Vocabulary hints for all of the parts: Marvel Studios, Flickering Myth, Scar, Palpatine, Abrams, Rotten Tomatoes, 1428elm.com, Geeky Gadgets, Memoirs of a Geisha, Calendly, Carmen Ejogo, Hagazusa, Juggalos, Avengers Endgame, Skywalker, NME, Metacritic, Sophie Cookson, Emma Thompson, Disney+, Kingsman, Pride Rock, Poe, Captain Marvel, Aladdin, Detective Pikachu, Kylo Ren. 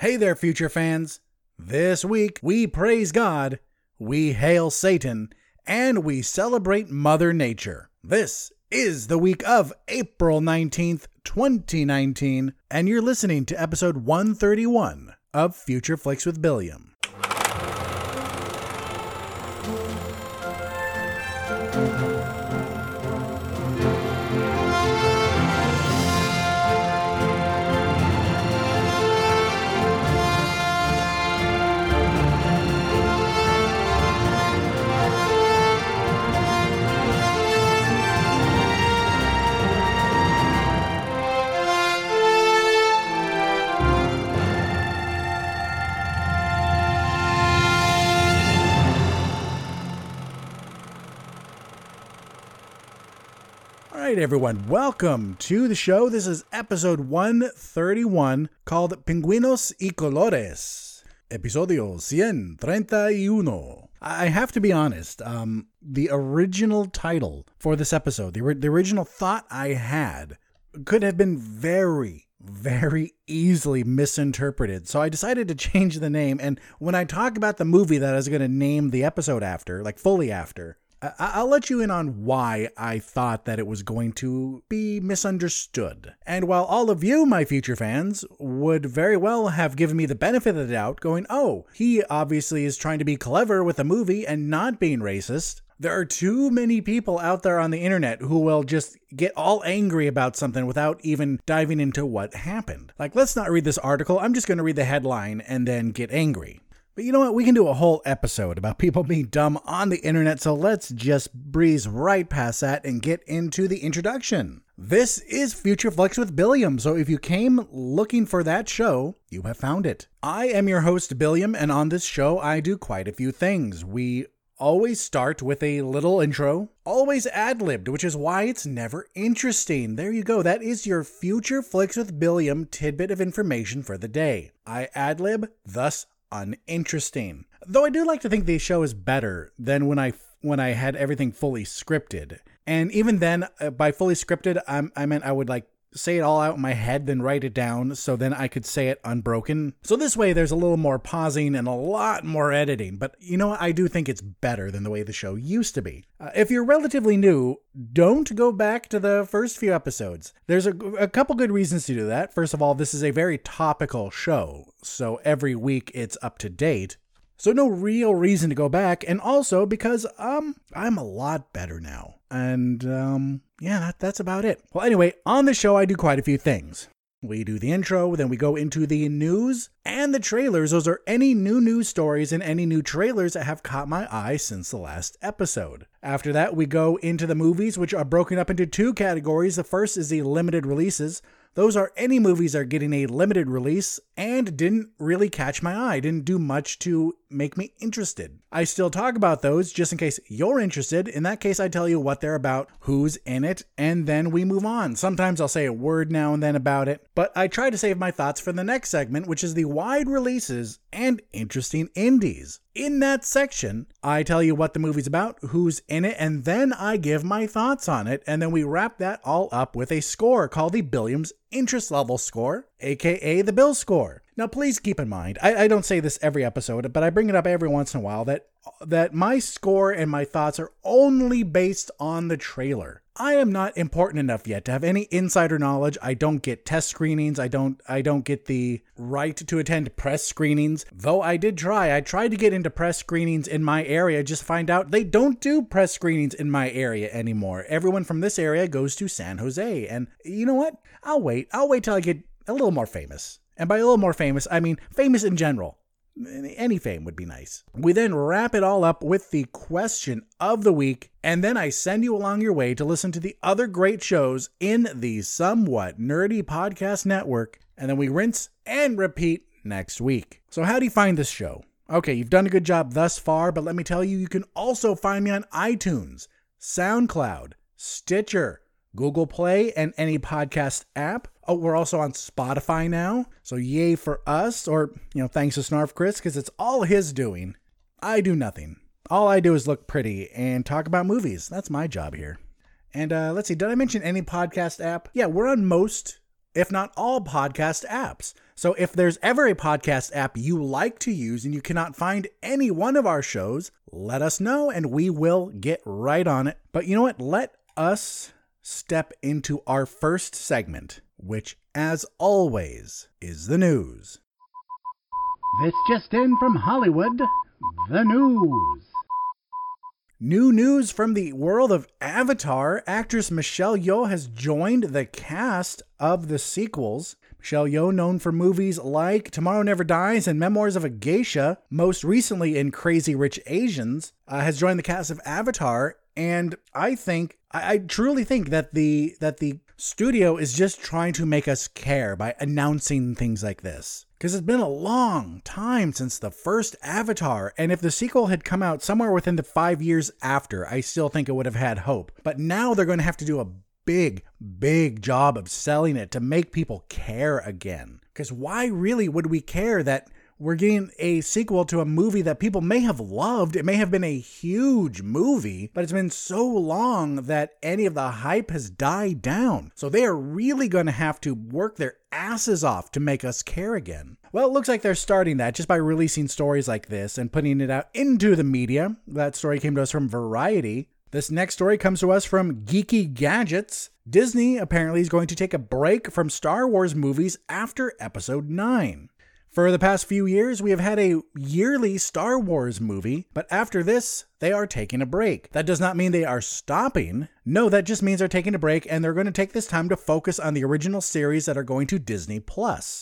Hey there, future fans. This week, we praise God, we hail Satan, and we celebrate Mother Nature. This is the week of April 19th, 2019, and you're listening to episode 131 of Future Flicks with Billiam. Everyone, welcome to the show. This is episode 131, called Pingüinos y Colores, episodio 131. I have to be honest, the original title for this episode, the original thought I had, could have been very easily misinterpreted. So I decided to change the name, and when I talk about the movie that I was going to name the episode after, like fully after, I'll let you in on why I thought that it was going to be misunderstood. And while all of you, my future fans, would very well have given me the benefit of the doubt, going, oh, he obviously is trying to be clever with a movie and not being racist, there are too many people out there on the internet who will just get all angry about something without even diving into what happened. Like, let's not read this article. I'm just going to read the headline and then get angry. But you know what? We can do a whole episode about people being dumb on the internet, so let's just breeze right past that and get into the introduction. This is Future Flicks with Billiam, so if you came looking for that show, you have found it. I am your host, Billiam, and on this show, I do quite a few things. We always start with a little intro, always ad-libbed, which is why it's never interesting. There you go. That is your Future Flicks with Billiam tidbit of information for the day. I ad-lib, thus uninteresting. Though I do like to think the show is better than when I had everything fully scripted. And even then, by fully scripted, I meant I would like say it all out in my head, then write it down, so then I could say it unbroken. So this way, there's a little more pausing and a lot more editing. But you know what? I do think it's better than the way the show used to be. If you're relatively new, don't go back to the first few episodes. There's a couple good reasons to do that. First of all, this is a very topical show, so every week it's up to date. So no real reason to go back, and also because I'm a lot better now. And yeah, that's about it. Well, anyway, on the show I do quite a few things. We do the intro, then we go into the news and the trailers. Those are any new news stories and any new trailers that have caught my eye since the last episode. After that, we go into the movies, which are broken up into two categories. The first is the limited releases. Those are any movies that are getting a limited release and didn't really catch my eye, didn't do much to make me interested. I still talk about those just in case you're interested. In that case, I tell you what they're about, who's in it, and then we move on. Sometimes I'll say a word now and then about it, but I try to save my thoughts for the next segment, which is the wide releases and interesting indies. In that section, I tell you what the movie's about, who's in it, and then I give my thoughts on it, and then we wrap that all up with a score called the Billiam's Interest Level Score, aka the Bill Score. Now, please keep in mind, I don't say this every episode, but I bring it up every once in a while, that my score and my thoughts are only based on the trailer. I am not important enough yet to have any insider knowledge. I don't get test screenings. I don't get the right to attend press screenings. Though I did try. I tried to get into press screenings in my area, just find out they don't do press screenings in my area anymore. Everyone from this area goes to San Jose. And you know what? I'll wait till I get a little more famous. And by a little more famous, I mean famous in general. Any fame would be nice. We then wrap it all up with the question of the week, and then I send you along your way to listen to the other great shows in the somewhat nerdy podcast network, and then we rinse and repeat next week. So how do you find this show? Okay, you've done a good job thus far, but let me tell you, you can also find me on iTunes, SoundCloud, Stitcher, Google Play, and any podcast app. Oh, we're also on Spotify now, so yay for us, or, you know, thanks to Snarf Chris, because it's all his doing. I do nothing. All I do is look pretty and talk about movies. That's my job here. And let's see, did I mention any podcast app? Yeah, we're on most, if not all, podcast apps. So if there's ever a podcast app you like to use and you cannot find any one of our shows, let us know and we will get right on it. But you know what? Let us step into our first segment, which, as always, is the news. This just in from Hollywood, the news. New news from the world of Avatar. Actress Michelle Yeoh has joined the cast of the sequels. Michelle Yeoh, known for movies like Tomorrow Never Dies and Memoirs of a Geisha, most recently in Crazy Rich Asians, has joined the cast of Avatar. And I truly think that the studio is just trying to make us care by announcing things like this. Because it's been a long time since the first Avatar, and if the sequel had come out somewhere within the 5 years after, I still think it would have had hope. But now they're going to have to do a big job of selling it to make people care again. Because why really would we care that we're getting a sequel to a movie that people may have loved? It may have been a huge movie, but it's been so long that any of the hype has died down. So they are really going to have to work their asses off to make us care again. Well, it looks like they're starting that just by releasing stories like this and putting it out into the media. That story came to us from Variety. This next story comes to us from Geeky Gadgets. Disney apparently is going to take a break from Star Wars movies after Episode 9. For the past few years, we have had a yearly Star Wars movie, but after this, they are taking a break. That does not mean they are stopping. No, that just means they're taking a break and they're going to take this time to focus on the original series that are going to Disney+.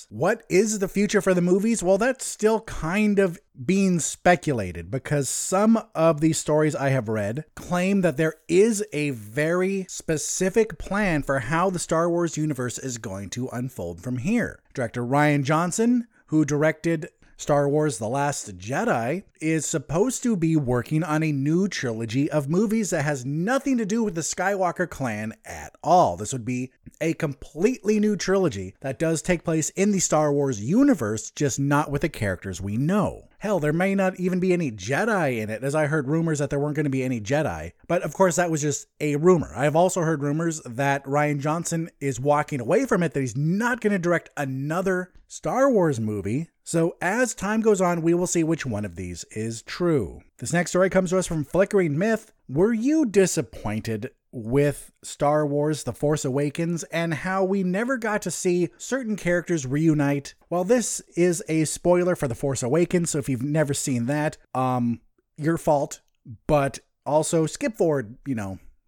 What is the future for the movies? Well, that's still kind of being speculated because some of these stories I have read claim that there is a very specific plan for how the Star Wars universe is going to unfold from here. Director Ryan Johnson, who directed Star Wars: The Last Jedi, is supposed to be working on a new trilogy of movies that has nothing to do with the Skywalker clan at all. This would be a completely new trilogy that does take place in the Star Wars universe, just not with the characters we know. Hell, there may not even be any Jedi in it, as I heard rumors that there weren't going to be any Jedi. But of course, that was just a rumor. I've also heard rumors that Ryan Johnson is walking away from it, that he's not going to direct another Star Wars movie. So as time goes on, we will see which one of these is true. This next story comes to us from Flickering Myth. Were you disappointed with Star Wars: The Force Awakens and how we never got to see certain characters reunite? Well, this is a spoiler for The Force Awakens, so if you've never seen that, your fault. But also skip forward,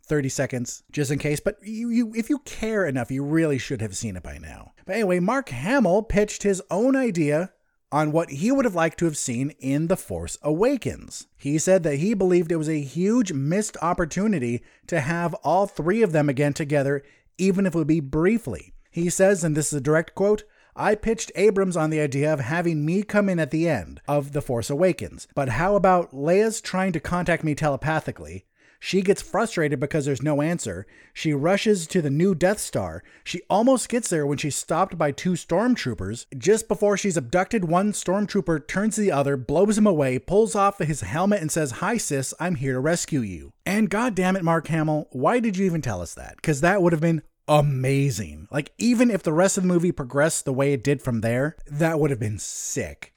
30 seconds just in case. But you if you care enough, you really should have seen it by now. But anyway, Mark Hamill pitched his own idea on what he would have liked to have seen in The Force Awakens. He said that he believed it was a huge missed opportunity to have all three of them again together, even if it would be briefly. He says, and this is a direct quote, "I pitched Abrams on the idea of having me come in at the end of The Force Awakens, but how about Leia's trying to contact me telepathically? She gets frustrated because there's no answer. She rushes to the new Death Star. She almost gets there when she's stopped by two stormtroopers. Just before she's abducted, one stormtrooper turns to the other, blows him away, pulls off his helmet and says, 'Hi sis, I'm here to rescue you.'" And goddammit, Mark Hamill, why did you even tell us that? Because that would have been amazing. Like, even if the rest of the movie progressed the way it did from there, that would have been sick.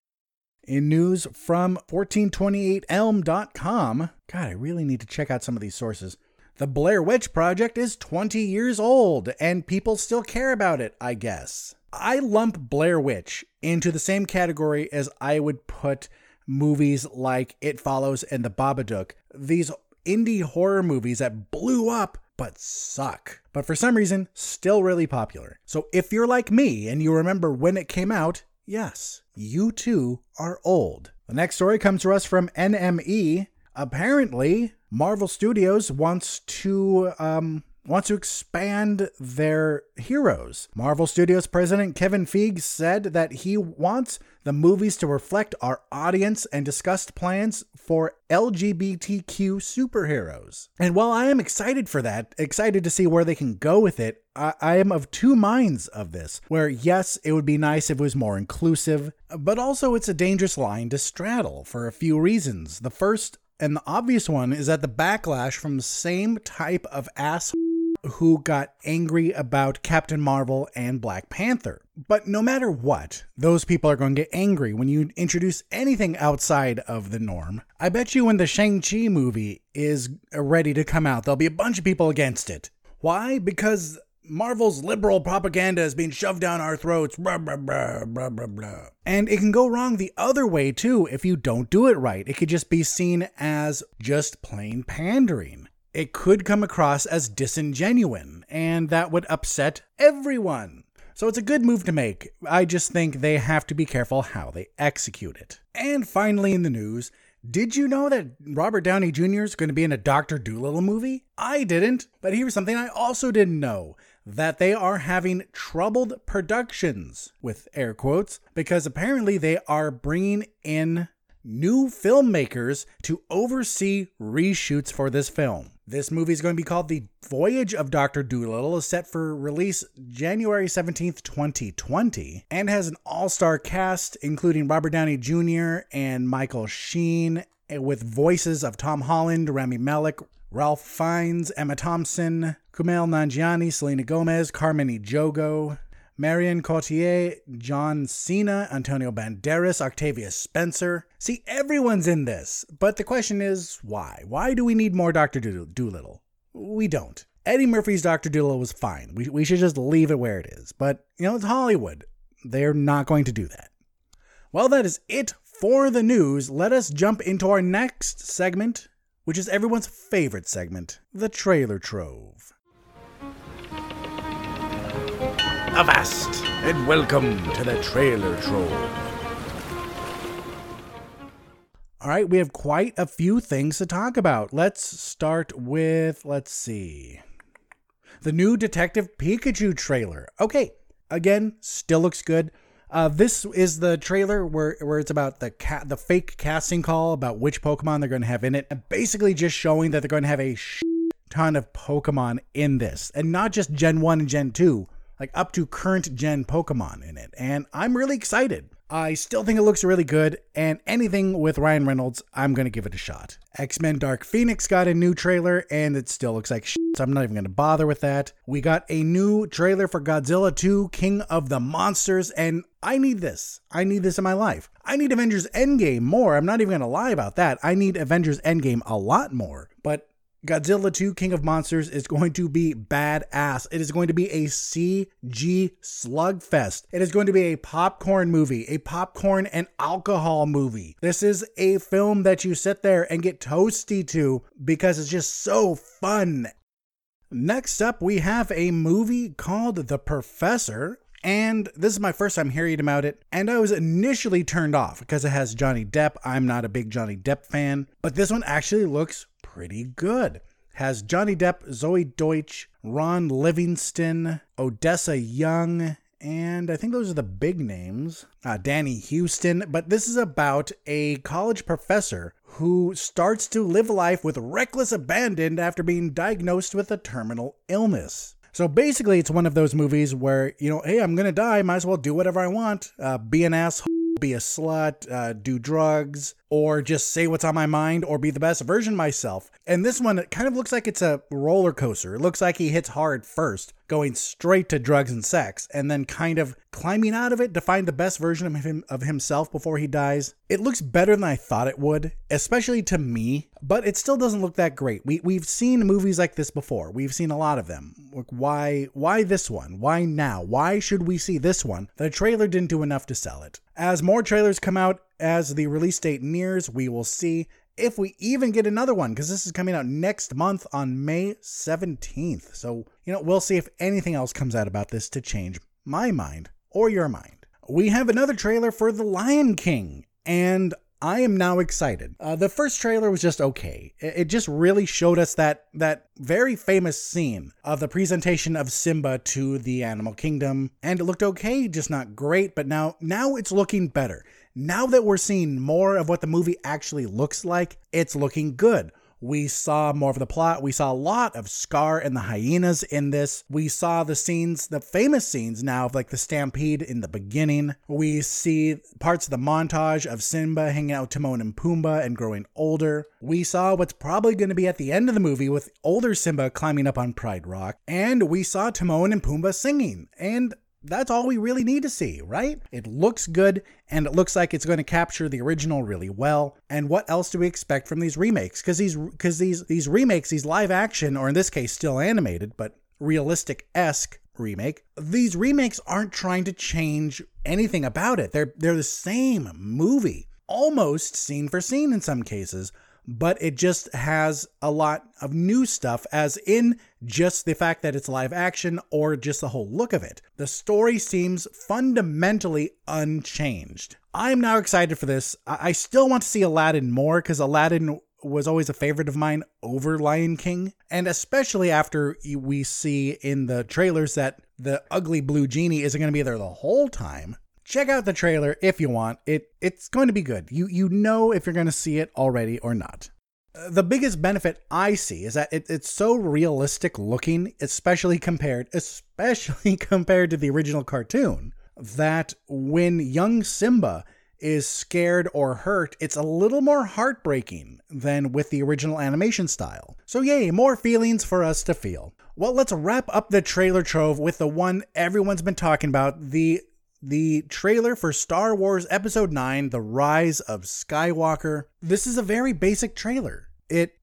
In news from 1428elm.com, God, I really need to check out some of these sources. The Blair Witch Project is 20 years old and people still care about it, I guess. I lump Blair Witch into the same category as I would put movies like It Follows and The Babadook. These indie horror movies that blew up but suck, but for some reason still really popular. So if you're like me and you remember when it came out, yes, you too are old. The next story comes to us from NME. Apparently, Marvel Studios wants to expand their heroes. Marvel Studios president Kevin Feige said that he wants the movies to reflect our audience and discussed plans for LGBTQ superheroes. And while I am excited for that, excited to see where they can go with it, I am of two minds of this, where yes, it would be nice if it was more inclusive, but also it's a dangerous line to straddle for a few reasons. The first and the obvious one is that the backlash from the same type of ass who got angry about Captain Marvel and Black Panther. But no matter what, those people are going to get angry when you introduce anything outside of the norm. I bet you when the Shang-Chi movie is ready to come out, there'll be a bunch of people against it. Why? Because Marvel's liberal propaganda is being shoved down our throats, blah, blah, blah, blah, blah, blah. And it can go wrong the other way, too, if you don't do it right. It could just be seen as just plain pandering. It could come across as disingenuous, and that would upset everyone. So it's a good move to make. I just think they have to be careful how they execute it. And finally in the news, did you know that Robert Downey Jr. is going to be in a Dr. Dolittle movie? I didn't, but here's something I also didn't know. That they are having troubled productions, with air quotes, because apparently they are bringing in new filmmakers to oversee reshoots for this film. This movie is going to be called The Voyage of Dr. Dolittle, is set for release January 17th, 2020, and has an all-star cast, including Robert Downey Jr. and Michael Sheen, with voices of Tom Holland, Rami Malek, Ralph Fiennes, Emma Thompson, Kumail Nanjiani, Selena Gomez, Carmen Ejogo, Marion Cotillard, John Cena, Antonio Banderas, Octavia Spencer. See, everyone's in this, but the question is, why? Why do we need more Dr. Dolittle? We don't. Eddie Murphy's Dr. Dolittle was fine. We should just leave it where it is. But, you know, it's Hollywood. They're not going to do that. Well, that is it for the news. Let us jump into our next segment, which is everyone's favorite segment, the Trailer Trove. Avast, and welcome to the Trailer Trove. All right, we have quite a few things to talk about. Let's start with, the new Detective Pikachu trailer. Okay, again, still looks good. This is the trailer where it's about the fake casting call about which Pokemon they're going to have in it. And basically just showing that they're going to have a ton of Pokemon in this. And not just Gen 1 and Gen 2. Like up to current gen Pokemon in it. And I'm really excited. I still think it looks really good. And anything with Ryan Reynolds, I'm going to give it a shot. X-Men Dark Phoenix got a new trailer and it still looks like shit. So I'm not even going to bother with that. We got a new trailer for Godzilla 2, King of the Monsters. And I need this. I need this in my life. I need Avengers Endgame more. I'm not even going to lie about that. I need Avengers Endgame a lot more. But Godzilla 2 King of Monsters is going to be badass. It is going to be a CG slugfest. It is going to be a popcorn movie, a popcorn and alcohol movie. This is a film that you sit there and get toasty to because it's just so fun. Next up, we have a movie called The Professor. And this is my first time hearing about it. And I was initially turned off because it has Johnny Depp. I'm not a big Johnny Depp fan. But this one actually looks pretty good. Has Johnny Depp, Zoe Deutsch, Ron Livingston, Odessa Young, and I think those are the big names. Danny Houston. But this is about a college professor who starts to live life with reckless abandon after being diagnosed with a terminal illness. So basically, it's one of those movies where, you know, hey, I'm going to die. Might as well do whatever I want. Be an asshole, be a slut, do drugs, or just say what's on my mind or be the best version of myself. And this one, it kind of looks like it's a roller coaster. It looks like he hits hard first, going straight to drugs and sex, and then kind of climbing out of it to find the best version of himself before he dies. It looks better than I thought it would, especially to me, but it still doesn't look that great. We've seen movies like this before. We've seen a lot of them. Why this one? Why now? Why should we see this one? The trailer didn't do enough to sell it. As more trailers come out, as the release date nears, we will see if we even get another one, because this is coming out next month on May 17th. So, you know, we'll see if anything else comes out about this to change my mind or your mind. We have another trailer for The Lion King, and I am now excited. The first trailer was just okay. It just really showed us that very famous scene of the presentation of Simba to the animal kingdom, and it looked okay, just not great, but now it's looking better. Now that we're seeing more of what the movie actually looks like, it's looking good. We saw more of the plot. We saw a lot of Scar and the hyenas in this. We saw the scenes, the famous scenes now of like the stampede in the beginning. We see parts of the montage of Simba hanging out with Timon and Pumbaa and growing older. We saw what's probably going to be at the end of the movie with older Simba climbing up on Pride Rock. And we saw Timon and Pumbaa singing. And that's all we really need to see, right? It looks good, and it looks like it's going to capture the original really well. And what else do we expect from these remakes? Because these remakes, these live action, or in this case still animated, but realistic-esque remake, these remakes aren't trying to change anything about it. They're the same movie, almost scene for scene in some cases, but it just has a lot of new stuff, as in just the fact that it's live action or just the whole look of it. The story seems fundamentally unchanged. I'm now excited for this. I still want to see Aladdin more, because Aladdin was always a favorite of mine over Lion King. And especially after we see in the trailers that the ugly blue genie isn't going to be there the whole time. Check out the trailer if you want. It's going to be good. You know if you're going to see it already or not. The biggest benefit I see is that it's so realistic looking, especially compared to the original cartoon, that when young Simba is scared or hurt, it's a little more heartbreaking than with the original animation style. So yay, more feelings for us to feel. Well, let's wrap up the trailer trove with the one everyone's been talking about, the trailer for Star Wars Episode 9, The Rise of Skywalker. This is a very basic trailer. It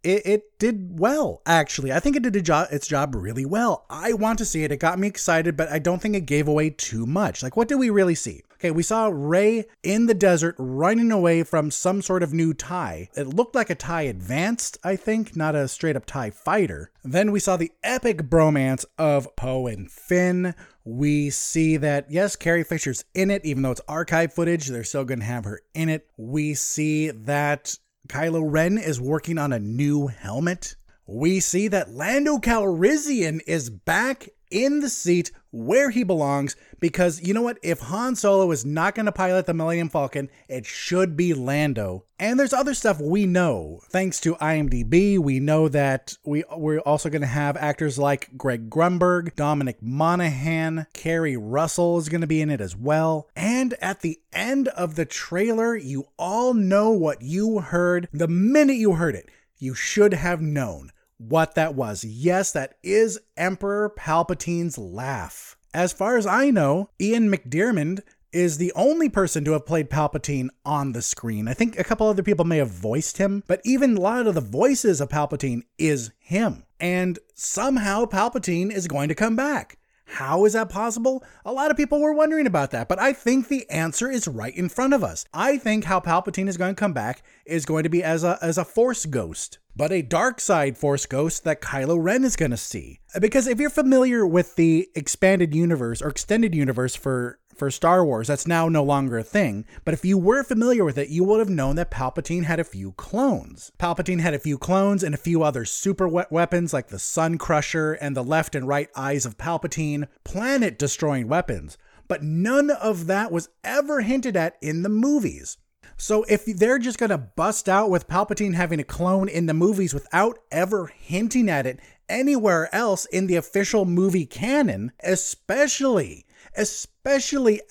did well, actually. I think it did its job really well. I want to see it. It got me excited, but I don't think it gave away too much. Like, what did we really see? Okay, we saw Rey in the desert running away from some sort of new TIE. It looked like a TIE advanced, I think, not a straight-up TIE fighter. Then we saw the epic bromance of Poe and Finn. We see that, yes, Carrie Fisher's in it, even though it's archive footage, they're still going to have her in it. We see that Kylo Ren is working on a new helmet. We see that Lando Calrissian is back in the seat where he belongs, because you know what? If Han Solo is not going to pilot the Millennium Falcon, it should be Lando. And there's other stuff we know. Thanks to IMDb, we know that we're also going to have actors like Greg Grunberg, Dominic Monaghan, Kerry Russell is going to be in it as well. And at the end of the trailer, you all know what you heard. The minute you heard it, you should have known what that was. Yes, that is Emperor Palpatine's laugh. As far as I know, Ian McDiarmid is the only person to have played Palpatine on the screen. I think a couple other people may have voiced him, but even a lot of the voices of Palpatine is him. And somehow Palpatine is going to come back. How is that possible? A lot of people were wondering about that, but I think the answer is right in front of us. I think how Palpatine is going to come back is going to be as a Force ghost, but a dark side Force ghost that Kylo Ren is going to see. Because if you're familiar with the expanded universe or extended universe for Star Wars, that's now no longer a thing. But if you were familiar with it, you would have known that Palpatine had a few clones. Palpatine had a few clones and a few other super weapons like the Sun Crusher and the left and right eyes of Palpatine, planet-destroying weapons. But none of that was ever hinted at in the movies. So if they're just going to bust out with Palpatine having a clone in the movies without ever hinting at it anywhere else in the official movie canon, especially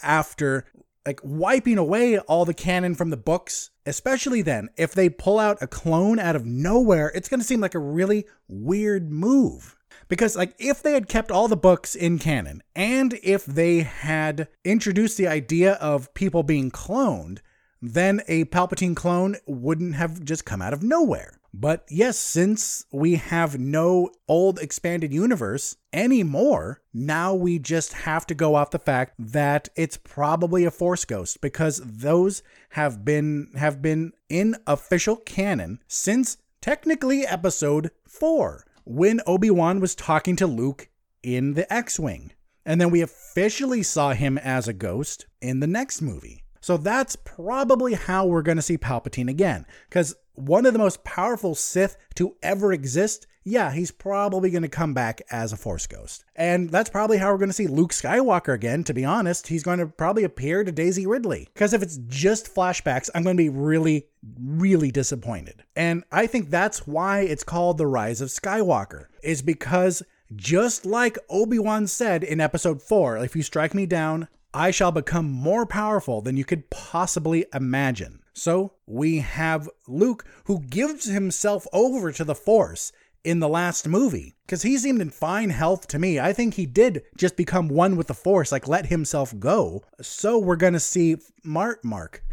after like wiping away all the canon from the books, especially then, if they pull out a clone out of nowhere, it's going to seem like a really weird move. Because like if they had kept all the books in canon and if they had introduced the idea of people being cloned, then a Palpatine clone wouldn't have just come out of nowhere. But yes, since we have no old expanded universe anymore, now we just have to go off the fact that it's probably a Force ghost, because those have been in official canon since technically episode 4, when Obi-Wan was talking to Luke in the X-Wing. And then we officially saw him as a ghost in the next movie. So that's probably how we're going to see Palpatine again, because one of the most powerful Sith to ever exist, yeah, he's probably going to come back as a Force ghost. And that's probably how we're going to see Luke Skywalker again, to be honest. He's going to probably appear to Daisy Ridley. Because if it's just flashbacks, I'm going to be really disappointed. And I think that's why it's called The Rise of Skywalker, is because just like Obi-Wan said in episode 4, if you strike me down, I shall become more powerful than you could possibly imagine. So we have Luke, who gives himself over to the Force in the last movie, because he seemed in fine health to me. I think he did just become one with the Force, like let himself go. So we're going to see not Mark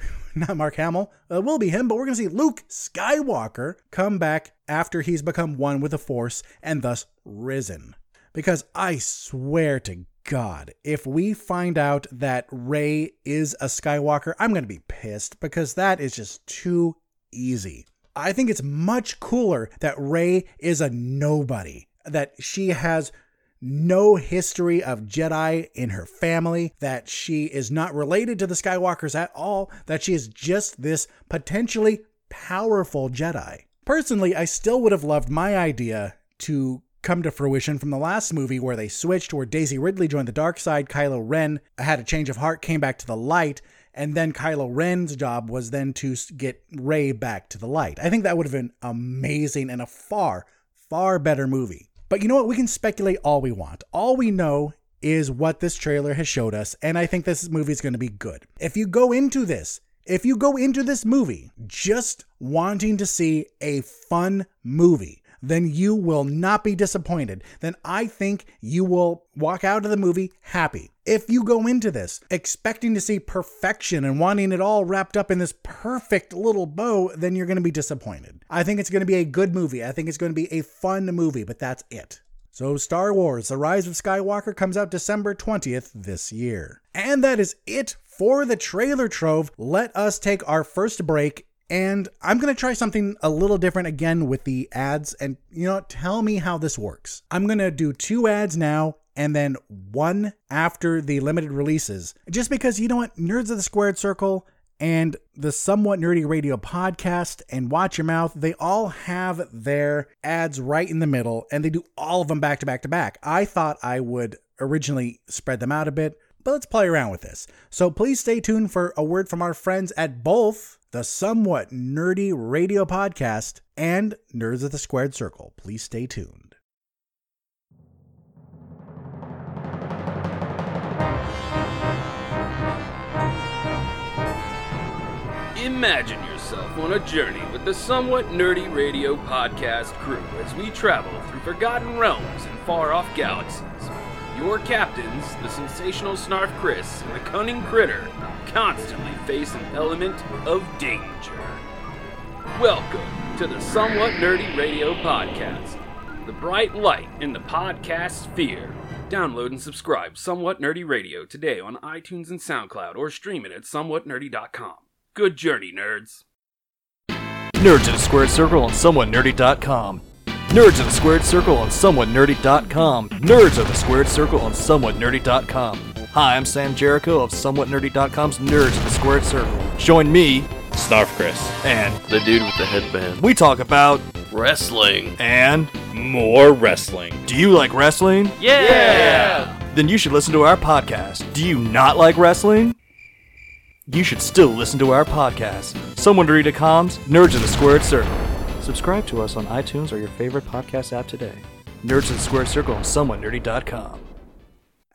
Hamill, it will be him, but we're going to see Luke Skywalker come back after he's become one with the Force and thus risen. Because I swear to God, if we find out that Rey is a Skywalker, I'm going to be pissed, because that is just too easy. I think it's much cooler that Rey is a nobody, that she has no history of Jedi in her family, that she is not related to the Skywalkers at all, that she is just this potentially powerful Jedi. Personally, I still would have loved my idea to come to fruition from the last movie, where they switched, where Daisy Ridley joined the dark side, Kylo Ren had a change of heart, came back to the light, and then Kylo Ren's job was then to get Rey back to the light. I think that would have been amazing and a far, far better movie. But you know what? We can speculate all we want. All we know is what this trailer has showed us, and I think this movie is going to be good. If you go into this movie just wanting to see a fun movie, then you will not be disappointed. Then I think you will walk out of the movie happy. If you go into this expecting to see perfection and wanting it all wrapped up in this perfect little bow, then you're going to be disappointed. I think it's going to be a good movie. I think it's going to be a fun movie, but that's it. So Star Wars: The Rise of Skywalker comes out December 20th this year. And that is it for the trailer trove. Let us take our first break. And I'm going to try something a little different again with the ads, and, you know, tell me how this works. I'm going to do 2 ads now and then 1 after the limited releases, just because, you know what, Nerds of the Squared Circle and the Somewhat Nerdy Radio podcast and Watch Your Mouth, they all have their ads right in the middle, and they do all of them back to back to back. I thought I would originally spread them out a bit, but let's play around with this. So please stay tuned for a word from our friends at both the Somewhat Nerdy Radio Podcast and Nerds of the Squared Circle. Please stay tuned. Imagine yourself on a journey with the Somewhat Nerdy Radio Podcast crew as we travel through forgotten realms and far-off galaxies. Your captains, the sensational Snarf Chris and the cunning Critter, constantly face an element of danger. Welcome to the Somewhat Nerdy Radio Podcast, the bright light in the podcast sphere. Download and subscribe Somewhat Nerdy Radio today on iTunes and SoundCloud, or stream it at somewhatnerdy.com. Good journey, nerds. Nerds of the Squared Circle on somewhatnerdy.com. Nerds of the Squared Circle on SomewhatNerdy.com. Nerds of the Squared Circle on SomewhatNerdy.com. Hi, I'm Sam Jericho of SomewhatNerdy.com's Nerds of the Squared Circle. Join me, Snarf Chris, and the dude with the headband. We talk about wrestling and more wrestling. Do you like wrestling? Yeah! Then you should listen to our podcast. Do you not like wrestling? You should still listen to our podcast. SomewhatNerdy.com's Nerds of the Squared Circle. Subscribe to us on iTunes or your favorite podcast app today. Nerds of the Square Circle on SomewhatNerdy.com.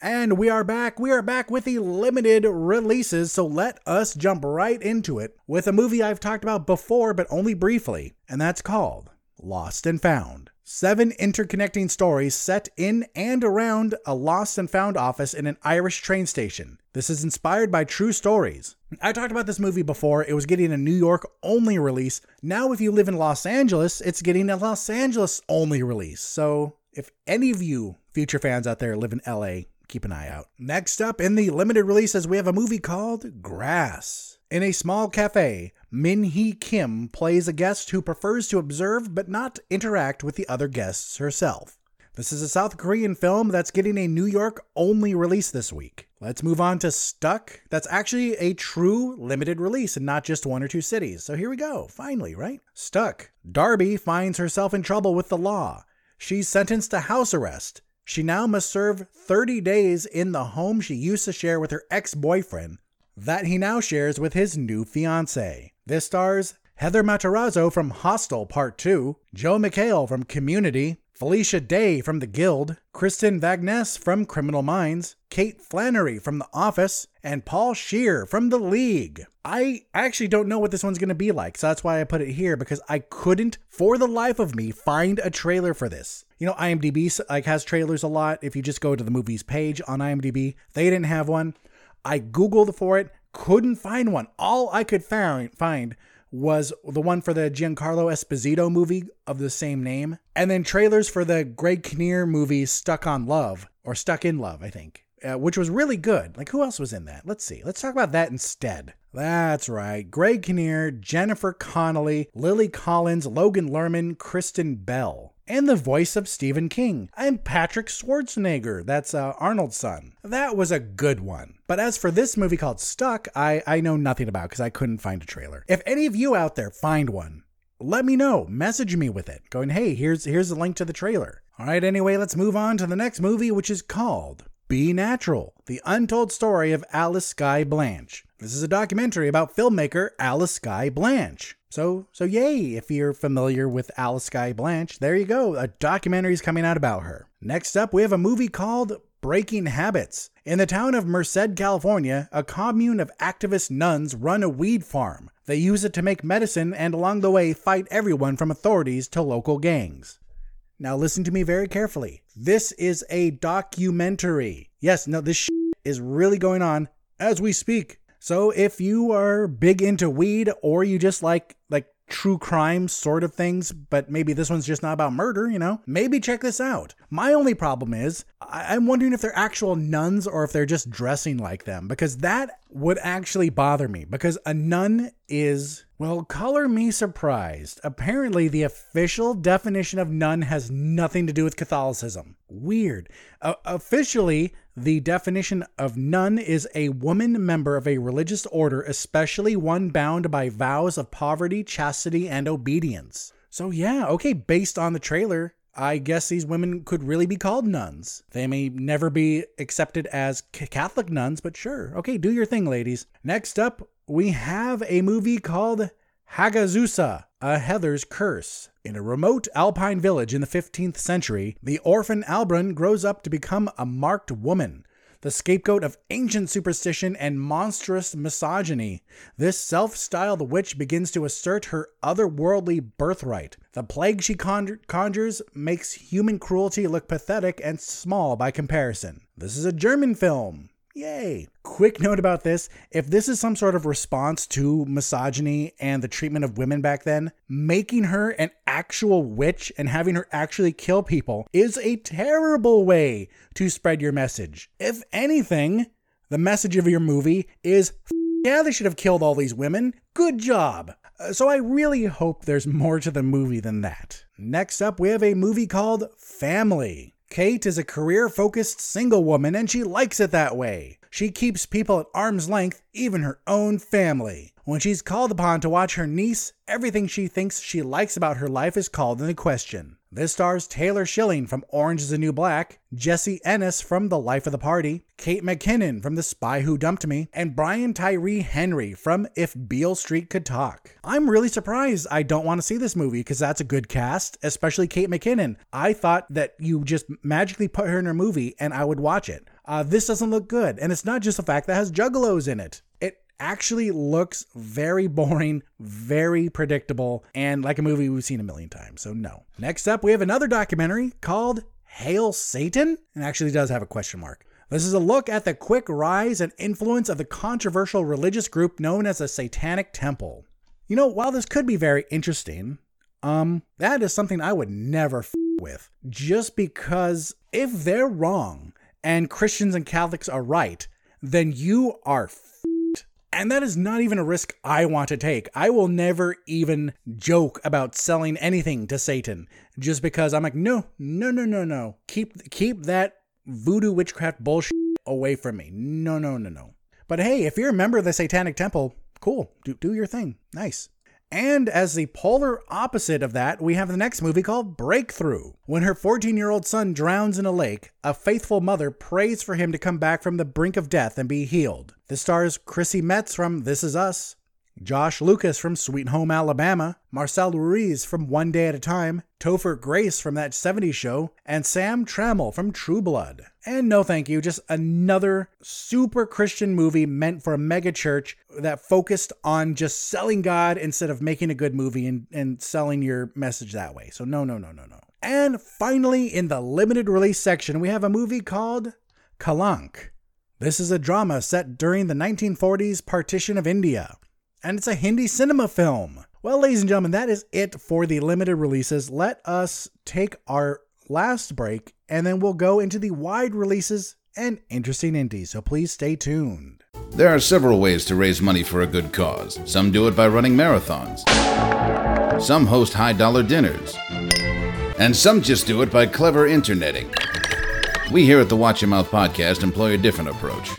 And we are back. We are back with the limited releases, so let us jump right into it with a movie I've talked about before, but only briefly, and that's called Lost and Found. 7 interconnecting stories set in and around a lost and found office in an Irish train station. This is inspired by true stories. I talked about this movie before. It was getting a New York-only release. Now, if you live in Los Angeles, it's getting a Los Angeles-only release. So, if any of you future fans out there live in LA, keep an eye out. Next up in the limited releases, we have a movie called Grass. In a small cafe, Min Hee Kim plays a guest who prefers to observe but not interact with the other guests herself. This is a South Korean film that's getting a New York-only release this week. Let's move on to Stuck. That's actually a true limited release and not just 1 or 2 cities. So here we go, finally, right? Stuck. Darby finds herself in trouble with the law. she's sentenced to house arrest. She now must serve 30 days in the home she used to share with her ex-boyfriend that he now shares with his new fiancée. This stars Heather Matarazzo from Hostel Part 2, Joe McHale from Community, Felicia Day from The Guild, Kristen Vagness from Criminal Minds, Kate Flannery from The Office, and Paul Scheer from The League. I actually don't know what this one's going to be like, so that's why I put it here, because I couldn't, for the life of me, find a trailer for this. You know, IMDb has trailers a lot. If you just go to the movies page on IMDb, they didn't have one. I Googled for it, couldn't find one. All I could find was the one for the Giancarlo Esposito movie of the same name, and then trailers for the Greg Kinnear movie Stuck in Love, I think, which was really good. Like, who else was in that? Let's see. Let's talk about that instead. That's right. Greg Kinnear, Jennifer Connelly, Lily Collins, Logan Lerman, Kristen Bell, and the voice of Stephen King, and Patrick Schwarzenegger. That's Arnold's son. That was a good one. But as for this movie called Stuck, I know nothing about because I couldn't find a trailer. If any of you out there find one, let me know. Message me with it, going, hey, here's the link to the trailer. All right, anyway, let's move on to the next movie, which is called Be Natural, The Untold Story of Alice Skye Blanche. This is a documentary about filmmaker Alice Skye Blanche. So yay, if you're familiar with Alice Skye Blanche, there you go. A documentary is coming out about her. Next up, we have a movie called Breaking Habits. In the town of Merced, California, a commune of activist nuns run a weed farm. They use it to make medicine and along the way fight everyone from authorities to local gangs. Now listen to me very carefully. This is a documentary. Yes, no, this is really going on as we speak. So if you are big into weed or you just like true crime sort of things, but maybe this one's just not about murder, you know, maybe check this out. My only problem is I'm wondering if they're actual nuns or if they're just dressing like them, because that would actually bother me, because a nun is, well, color me surprised. Apparently the official definition of nun has nothing to do with Catholicism. Weird. Officially, the definition of nun is a woman member of a religious order, especially one bound by vows of poverty, chastity, and obedience. So yeah, okay, based on the trailer, I guess these women could really be called nuns. They may never be accepted as Catholic nuns, but sure. Okay, do your thing, ladies. Next up, we have a movie called Hagazusa, A Heather's Curse. In a remote alpine village in the 15th century, the orphan Albrun grows up to become a marked woman, the scapegoat of ancient superstition and monstrous misogyny. This self-styled witch begins to assert her otherworldly birthright. The plague she conjures makes human cruelty look pathetic and small by comparison. This is a German film. Yay. Quick note about this. If this is some sort of response to misogyny and the treatment of women back then, making her an actual witch and having her actually kill people is a terrible way to spread your message. If anything, the message of your movie is, yeah, they should have killed all these women. Good job. So I really hope there's more to the movie than that. Next up, we have a movie called Family. Kate is a career-focused single woman, and she likes it that way. She keeps people at arm's length, even her own family. When she's called upon to watch her niece, everything she thinks she likes about her life is called into question. This stars Taylor Schilling from Orange is the New Black, Jesse Ennis from The Life of the Party, Kate McKinnon from The Spy Who Dumped Me, and Brian Tyree Henry from If Beale Street Could Talk. I'm really surprised I don't want to see this movie because that's a good cast, especially Kate McKinnon. I thought that you just magically put her in her movie and I would watch it. This doesn't look good, and it's not just the fact that it has juggalos in it. It actually looks very boring, very predictable, and like a movie we've seen a million times, so no. Next up, we have another documentary called Hail Satan, and actually does have a question mark. This is a look at the quick rise and influence of the controversial religious group known as the Satanic Temple. You know, while this could be very interesting, that is something I would never with, just because if they're wrong and Christians and Catholics are right, then you are and that is not even a risk I want to take. I will never even joke about selling anything to Satan just because I'm like, no. Keep that voodoo witchcraft bullshit away from me. No. But hey, if you're a member of the Satanic Temple, cool. Do your thing. Nice. And as the polar opposite of that, we have the next movie called Breakthrough. When her 14-year-old son drowns in a lake, a faithful mother prays for him to come back from the brink of death and be healed. This stars Chrissy Metz from This Is Us, Josh Lucas from Sweet Home Alabama, Marcel Ruiz from One Day at a Time, Topher Grace from That 70s Show, and Sam Trammell from True Blood. And no thank you, just another super Christian movie meant for a mega church that focused on just selling God instead of making a good movie and selling your message that way. So no. And finally, in the limited release section, we have a movie called Kalank. This is a drama set during the 1940s partition of India. And it's a Hindi cinema film. Well, ladies and gentlemen, that is it for the limited releases. Let us take our last break, and then we'll go into the wide releases and interesting indies, so please stay tuned. There are several ways to raise money for a good cause. Some do it by running marathons. Some host high-dollar dinners. And some just do it by clever interneting. We here at the Watch Your Mouth podcast employ a different approach.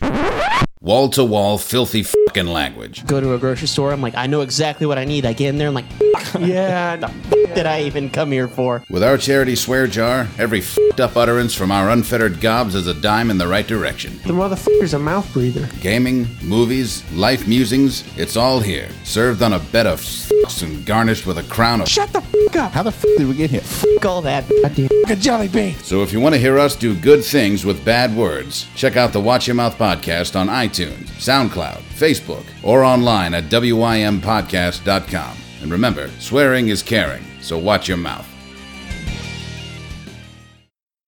Wall-to-wall, filthy fucking language. Go to a grocery store, I'm like, I know exactly what I need. I get in there, I'm like, yeah, the fuck did I even come here for? With our charity swear jar, every fucked up utterance from our unfettered gobs is a dime in the right direction. The motherfucker's a mouth breather. Gaming, movies, life musings, it's all here. Served on a bed of fucks and garnished with a crown of... Shut the fuck up! How the fuck did we get here? Fuck all that, goddamn fuck a jelly bean. So if you want to hear us do good things with bad words, check out the Watch Your Mouth podcast on iTunes. iTunes, SoundCloud, Facebook, or online at WYMPodcast.com. And remember, swearing is caring, so watch your mouth.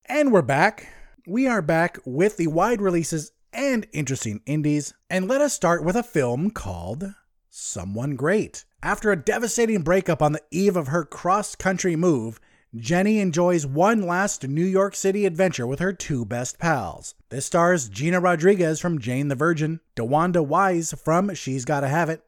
And we're back. We are back with the wide releases and interesting indies. And let us start with a film called Someone Great. After a devastating breakup on the eve of her cross-country move, Jenny enjoys one last New York City adventure with her two best pals. This stars Gina Rodriguez from Jane the Virgin, DeWanda Wise from She's Gotta Have It,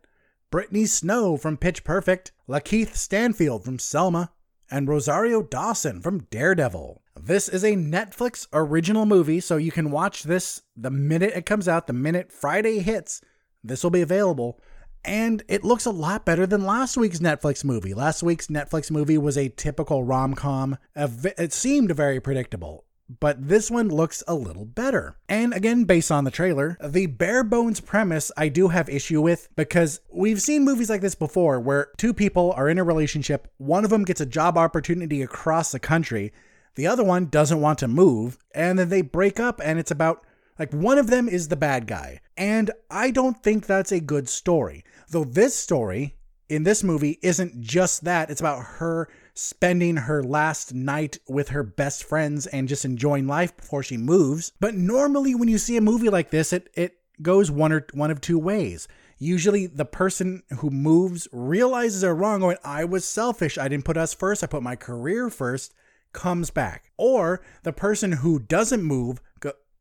Brittany Snow from Pitch Perfect, Lakeith Stanfield from Selma, and Rosario Dawson from Daredevil. This is a Netflix original movie, so you can watch this the minute it comes out, the minute Friday hits. This will be available. And it looks a lot better than last week's Netflix movie. Last week's Netflix movie was a typical rom-com. It seemed very predictable, but this one looks a little better. And again, based on the trailer, the bare bones premise I do have issue with, because we've seen movies like this before where two people are in a relationship, one of them gets a job opportunity across the country, the other one doesn't want to move, and then they break up, and it's about like one of them is the bad guy. And I don't think that's a good story. Though this story in this movie isn't just that. It's about her spending her last night with her best friends and just enjoying life before she moves. But normally when you see a movie like this, it goes one of two ways. Usually the person who moves realizes they're wrong, going, I was selfish. I didn't put us first. I put my career first, comes back. Or the person who doesn't move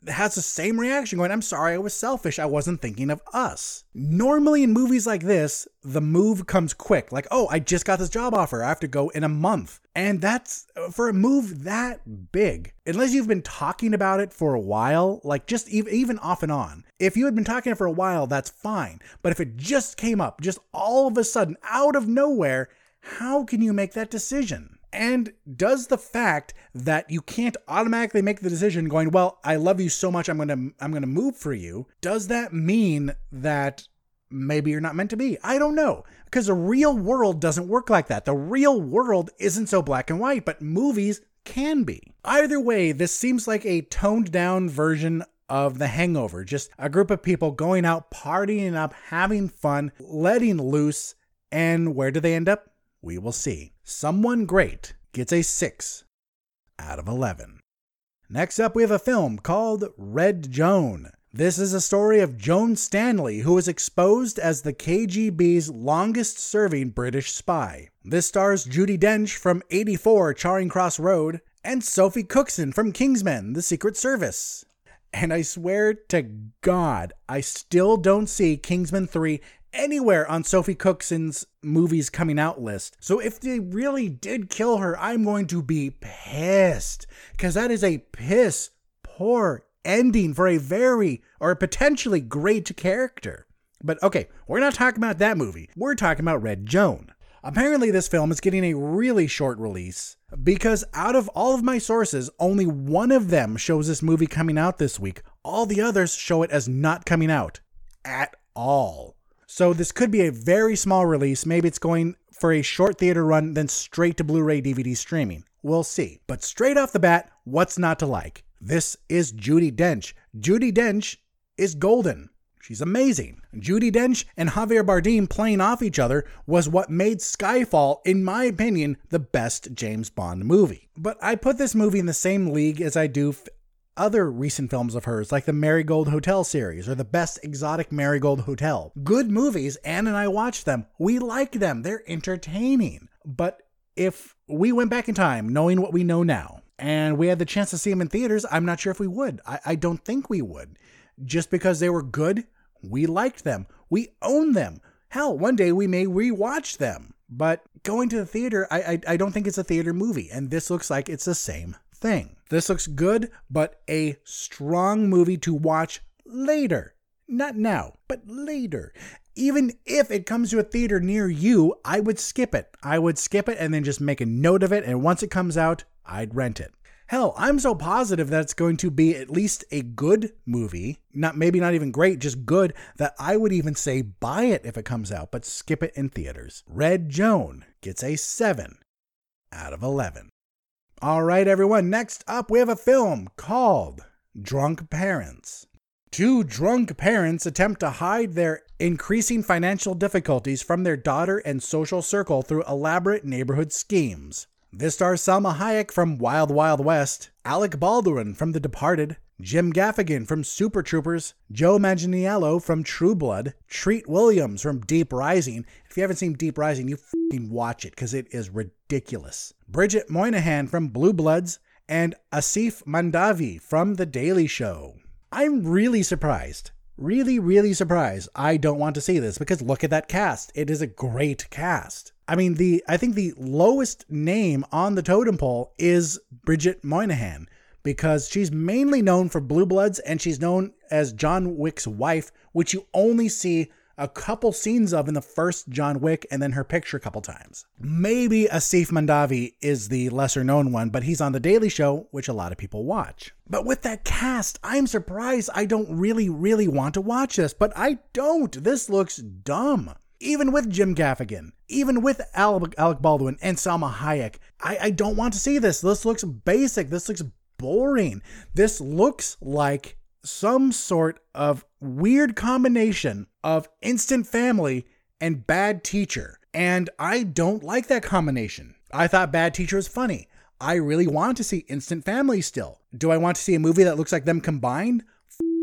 has the same reaction going, I'm sorry, I was selfish. I wasn't thinking of us. Normally in movies like this, the move comes quick. Like, oh, I just got this job offer. I have to go in a month. And that's for a move that big. Unless you've been talking about it for a while, like just even off and on. If you had been talking it for a while, that's fine. But if it just came up, just all of a sudden, out of nowhere, how can you make that decision? And does the fact that you can't automatically make the decision going, well, I love you so much, I'm going to move for you, does that mean that maybe you're not meant to be? I don't know, because the real world doesn't work like that. The real world isn't so black and white, but movies can be. Either way, this seems like a toned down version of The Hangover. Just a group of people going out, partying up, having fun, letting loose, and where do they end up? We will see. Someone Great gets a 6 out of 11. Next up, we have a film called Red Joan. This is a story of Joan Stanley, who is exposed as the KGB's longest-serving British spy. This stars Judi Dench from 84 Charing Cross Road and Sophie Cookson from Kingsman: The Secret Service. And I swear to God, I still don't see Kingsman 3 anywhere on Sophie Cookson's movies coming out list. So if they really did kill her, I'm going to be pissed, because that is a piss poor ending for a potentially great character. But okay, we're not talking about that movie. We're talking about Red Joan. Apparently this film is getting a really short release because out of all of my sources, only one of them shows this movie coming out this week. All the others show it as not coming out at all. So this could be a very small release. Maybe it's going for a short theater run, then straight to Blu-ray DVD streaming. We'll see. But straight off the bat, what's not to like? This is Judi Dench. Judi Dench is golden. She's amazing. Judi Dench and Javier Bardem playing off each other was what made Skyfall, in my opinion, the best James Bond movie. But I put this movie in the same league as I do other recent films of hers, like the Marigold Hotel series or the Best Exotic Marigold Hotel. Good movies, Anne and I watch them. We like them. They're entertaining. But if we went back in time, knowing what we know now, and we had the chance to see them in theaters, I'm not sure if we would. I don't think we would. Just because they were good, we liked them. We own them. Hell, one day we may rewatch them. But going to the theater, I don't think it's a theater movie. And this looks like it's the same thing. This looks good, but a strong movie to watch later. Not now, but later. Even if it comes to a theater near you, I would skip it. I would skip it and then just make a note of it. And once it comes out, I'd rent it. Hell, I'm so positive that it's going to be at least a good movie, maybe not even great, just good, that I would even say buy it if it comes out, but skip it in theaters. Red Joan gets a 7 out of 11. All right, everyone, next up we have a film called Drunk Parents. Two drunk parents attempt to hide their increasing financial difficulties from their daughter and social circle through elaborate neighborhood schemes. This stars Salma Hayek from Wild Wild West, Alec Baldwin from The Departed, Jim Gaffigan from Super Troopers, Joe Manganiello from True Blood, Treat Williams from Deep Rising. If you haven't seen Deep Rising, you f***ing watch it because it is ridiculous. Bridget Moynihan from Blue Bloods, and Asif Mandavi from The Daily Show. I'm really surprised. Really surprised. I don't want to see this because look at that cast. It is a great cast. I mean, I think the lowest name on the totem pole is Bridget Moynihan because she's mainly known for Blue Bloods and she's known as John Wick's wife, which you only see a couple scenes of in the first John Wick and then her picture a couple times. Maybe Asif Mandavi is the lesser known one, but he's on The Daily Show, which a lot of people watch. But with that cast, I'm surprised I don't really want to watch this, but I don't. This looks dumb. Even with Jim Gaffigan, even with Alec Baldwin and Salma Hayek, I don't want to see this. This looks basic. This looks boring. This looks like some sort of weird combination of Instant Family and Bad Teacher. And I don't like that combination. I thought Bad Teacher was funny. I really want to see Instant Family still. Do I want to see a movie that looks like them combined?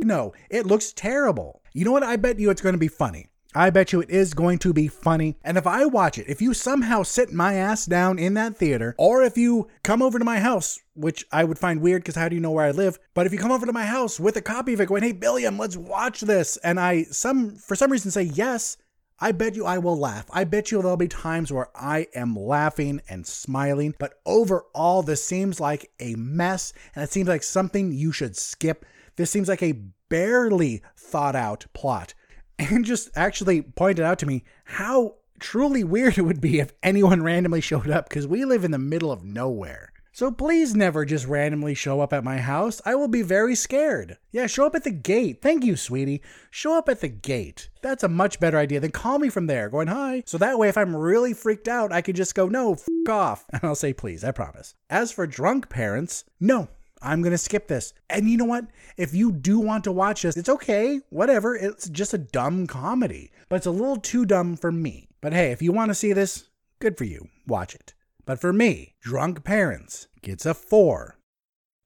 No, it looks terrible. You know what? I bet you it's going to be funny. I bet you it is going to be funny. And if I watch it, if you somehow sit my ass down in that theater, or if you come over to my house, which I would find weird because how do you know where I live? But if you come over to my house with a copy of it going, hey, Billiam, let's watch this. And I, for some reason, say yes, I bet you I will laugh. I bet you there'll be times where I am laughing and smiling. But overall, this seems like a mess. And it seems like something you should skip. This seems like a barely thought out plot. And just actually pointed out to me how truly weird it would be if anyone randomly showed up because we live in the middle of nowhere. So please never just randomly show up at my house. I will be very scared. Yeah, show up at the gate. Thank you, sweetie. Show up at the gate. That's a much better idea than call me from there going, hi. So that way, if I'm really freaked out, I could just go, no, f*** off. And I'll say, please, I promise. As for Drunk Parents, no. I'm going to skip this. And you know what? If you do want to watch this, it's okay. Whatever. It's just a dumb comedy. But it's a little too dumb for me. But hey, if you want to see this, good for you. Watch it. But for me, Drunk Parents gets a 4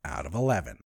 out of 11.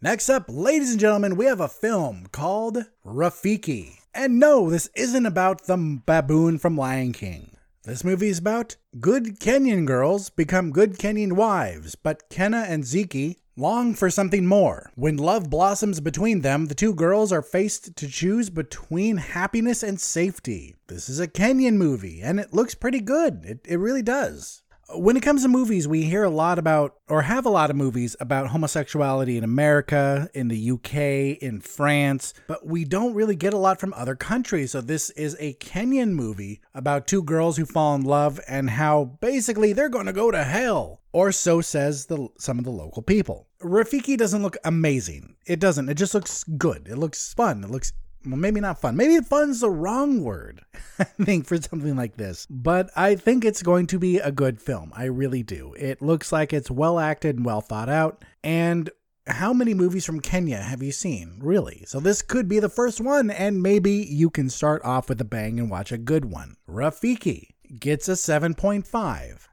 Next up, ladies and gentlemen, we have a film called Rafiki. And no, this isn't about the baboon from Lion King. This movie is about good Kenyan girls become good Kenyan wives, but Kenna and Ziki long for something more. When love blossoms between them, the two girls are faced to choose between happiness and safety. This is a Kenyan movie, and it looks pretty good. It really does. When it comes to movies, we hear a lot about, or have a lot of movies about homosexuality in America, in the UK, in France, but we don't really get a lot from other countries. So this is a Kenyan movie about two girls who fall in love and how basically they're going to go to hell. Or so says some of the local people. Rafiki doesn't look amazing. It doesn't. It just looks good. It looks fun. It looks... well, maybe not fun. Maybe fun's the wrong word, I think, for something like this. But I think it's going to be a good film. I really do. It looks like it's well acted and well thought out. And how many movies from Kenya have you seen, really? So this could be the first one, and maybe you can start off with a bang and watch a good one. Rafiki gets a 7.5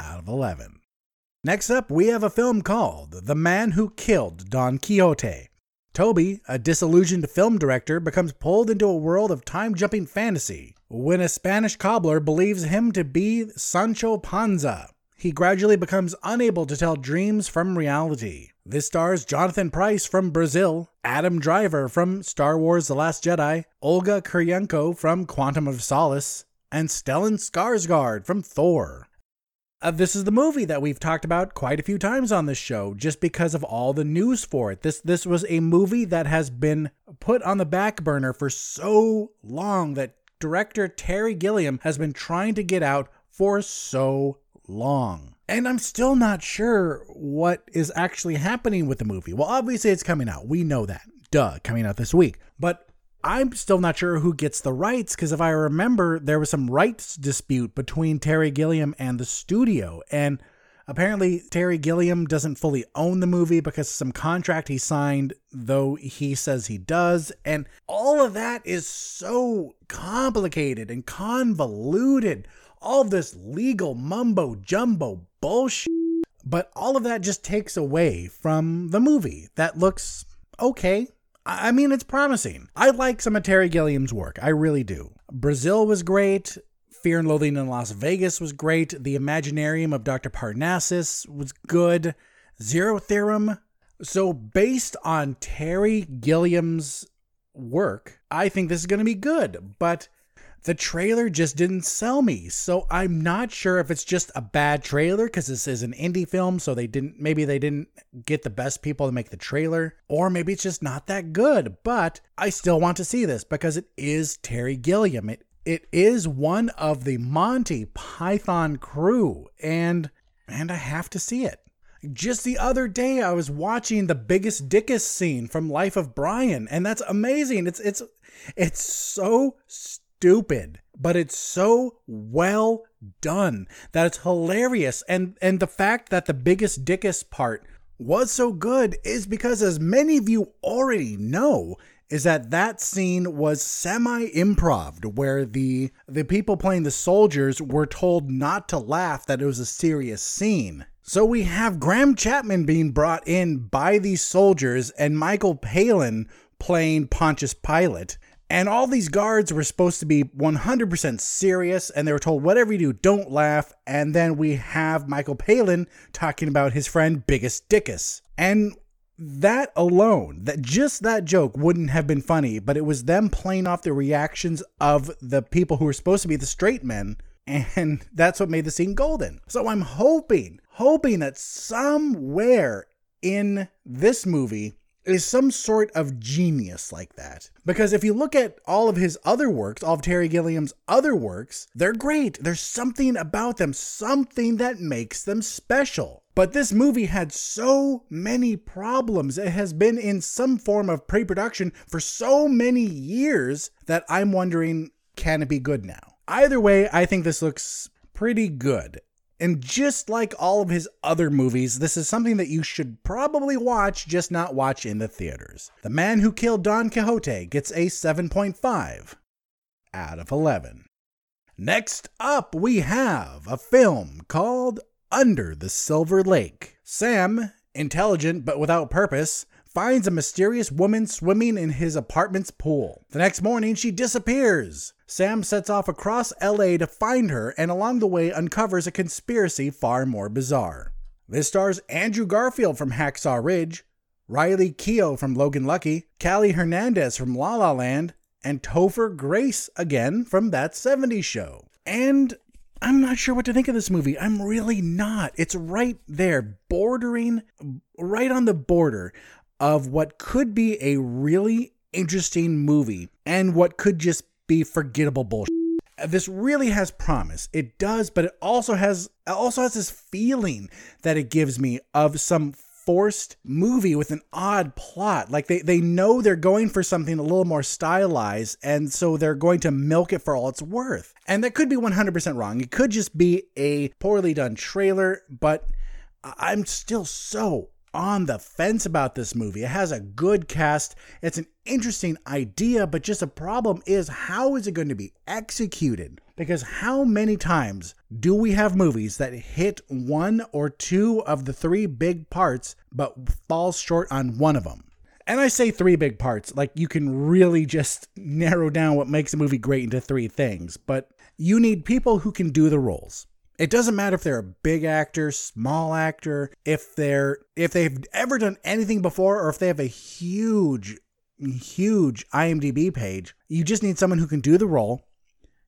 out of 11. Next up, we have a film called The Man Who Killed Don Quixote. Toby, a disillusioned film director, becomes pulled into a world of time-jumping fantasy when a Spanish cobbler believes him to be Sancho Panza. He gradually becomes unable to tell dreams from reality. This stars Jonathan Pryce from Brazil, Adam Driver from Star Wars The Last Jedi, Olga Kurylenko from Quantum of Solace, and Stellan Skarsgård from Thor. This is the movie that we've talked about quite a few times on this show just because of all the news for it. This was a movie that has been put on the back burner for so long, that director Terry Gilliam has been trying to get out for so long. And I'm still not sure what is actually happening with the movie. Well, obviously it's coming out. We know that. Duh, coming out this week. But I'm still not sure who gets the rights, because if I remember, there was some rights dispute between Terry Gilliam and the studio. And apparently Terry Gilliam doesn't fully own the movie because some contract he signed, though he says he does. And all of that is so complicated and convoluted. All this legal mumbo jumbo bullshit. But all of that just takes away from the movie that looks okay. I mean, it's promising. I like some of Terry Gilliam's work. I really do. Brazil was great. Fear and Loathing in Las Vegas was great. The Imaginarium of Dr. Parnassus was good. Zero Theorem. So based on Terry Gilliam's work, I think this is going to be good. But the trailer just didn't sell me. So I'm not sure if it's just a bad trailer because this is an indie film. So maybe they didn't get the best people to make the trailer, or maybe it's just not that good, but I still want to see this because it is Terry Gilliam. It is one of the Monty Python crew, and I have to see it. Just the other day, I was watching the Biggest Dickus scene from Life of Brian, and that's amazing. It's so stupid, but it's so well done that it's hilarious. And the fact that the Biggest Dickus part was so good is because, as many of you already know, is that scene was semi-improved, where the people playing the soldiers were told not to laugh, that it was a serious scene. So we have Graham Chapman being brought in by these soldiers and Michael Palin playing Pontius Pilate. And all these guards were supposed to be 100% serious, and they were told, whatever you do, don't laugh. And then we have Michael Palin talking about his friend Biggest Dickus. And that alone, that joke wouldn't have been funny, but it was them playing off the reactions of the people who were supposed to be the straight men. And that's what made the scene golden. So I'm hoping that somewhere in this movie is some sort of genius like that. Because if you look at all of his other works, all of Terry Gilliam's other works, they're great. There's something about them, something that makes them special. But this movie had so many problems. It has been in some form of pre-production for so many years that I'm wondering, can it be good now? Either way, I think this looks pretty good. And just like all of his other movies, this is something that you should probably watch, just not watch in the theaters. The Man Who Killed Don Quixote gets a 7.5 out of 11. Next up, we have a film called Under the Silver Lake. Sam, intelligent but without purpose, finds a mysterious woman swimming in his apartment's pool. The next morning, she disappears. Sam sets off across LA to find her, and along the way uncovers a conspiracy far more bizarre. This stars Andrew Garfield from Hacksaw Ridge, Riley Keough from Logan Lucky, Callie Hernandez from La La Land, and Topher Grace again from That 70s Show. And I'm not sure what to think of this movie. I'm really not. It's right there, bordering, right on the border of what could be a really interesting movie and what could just be forgettable bullshit. This really has promise. It does, but it also has this feeling that it gives me of some forced movie with an odd plot. Like they know they're going for something a little more stylized, and so they're going to milk it for all it's worth. And that could be 100% wrong. It could just be a poorly done trailer, but I'm still so on the fence about this movie. It has a good cast. It's an interesting idea, but just a problem is, how is it going to be executed? Because how many times do we have movies that hit one or two of the three big parts, but fall short on one of them? And I say three big parts, like you can really just narrow down what makes a movie great into three things, but you need people who can do the roles. It doesn't matter if they're a big actor, small actor, if they've ever done anything before, or if they have a huge IMDb page. You just need someone who can do the role.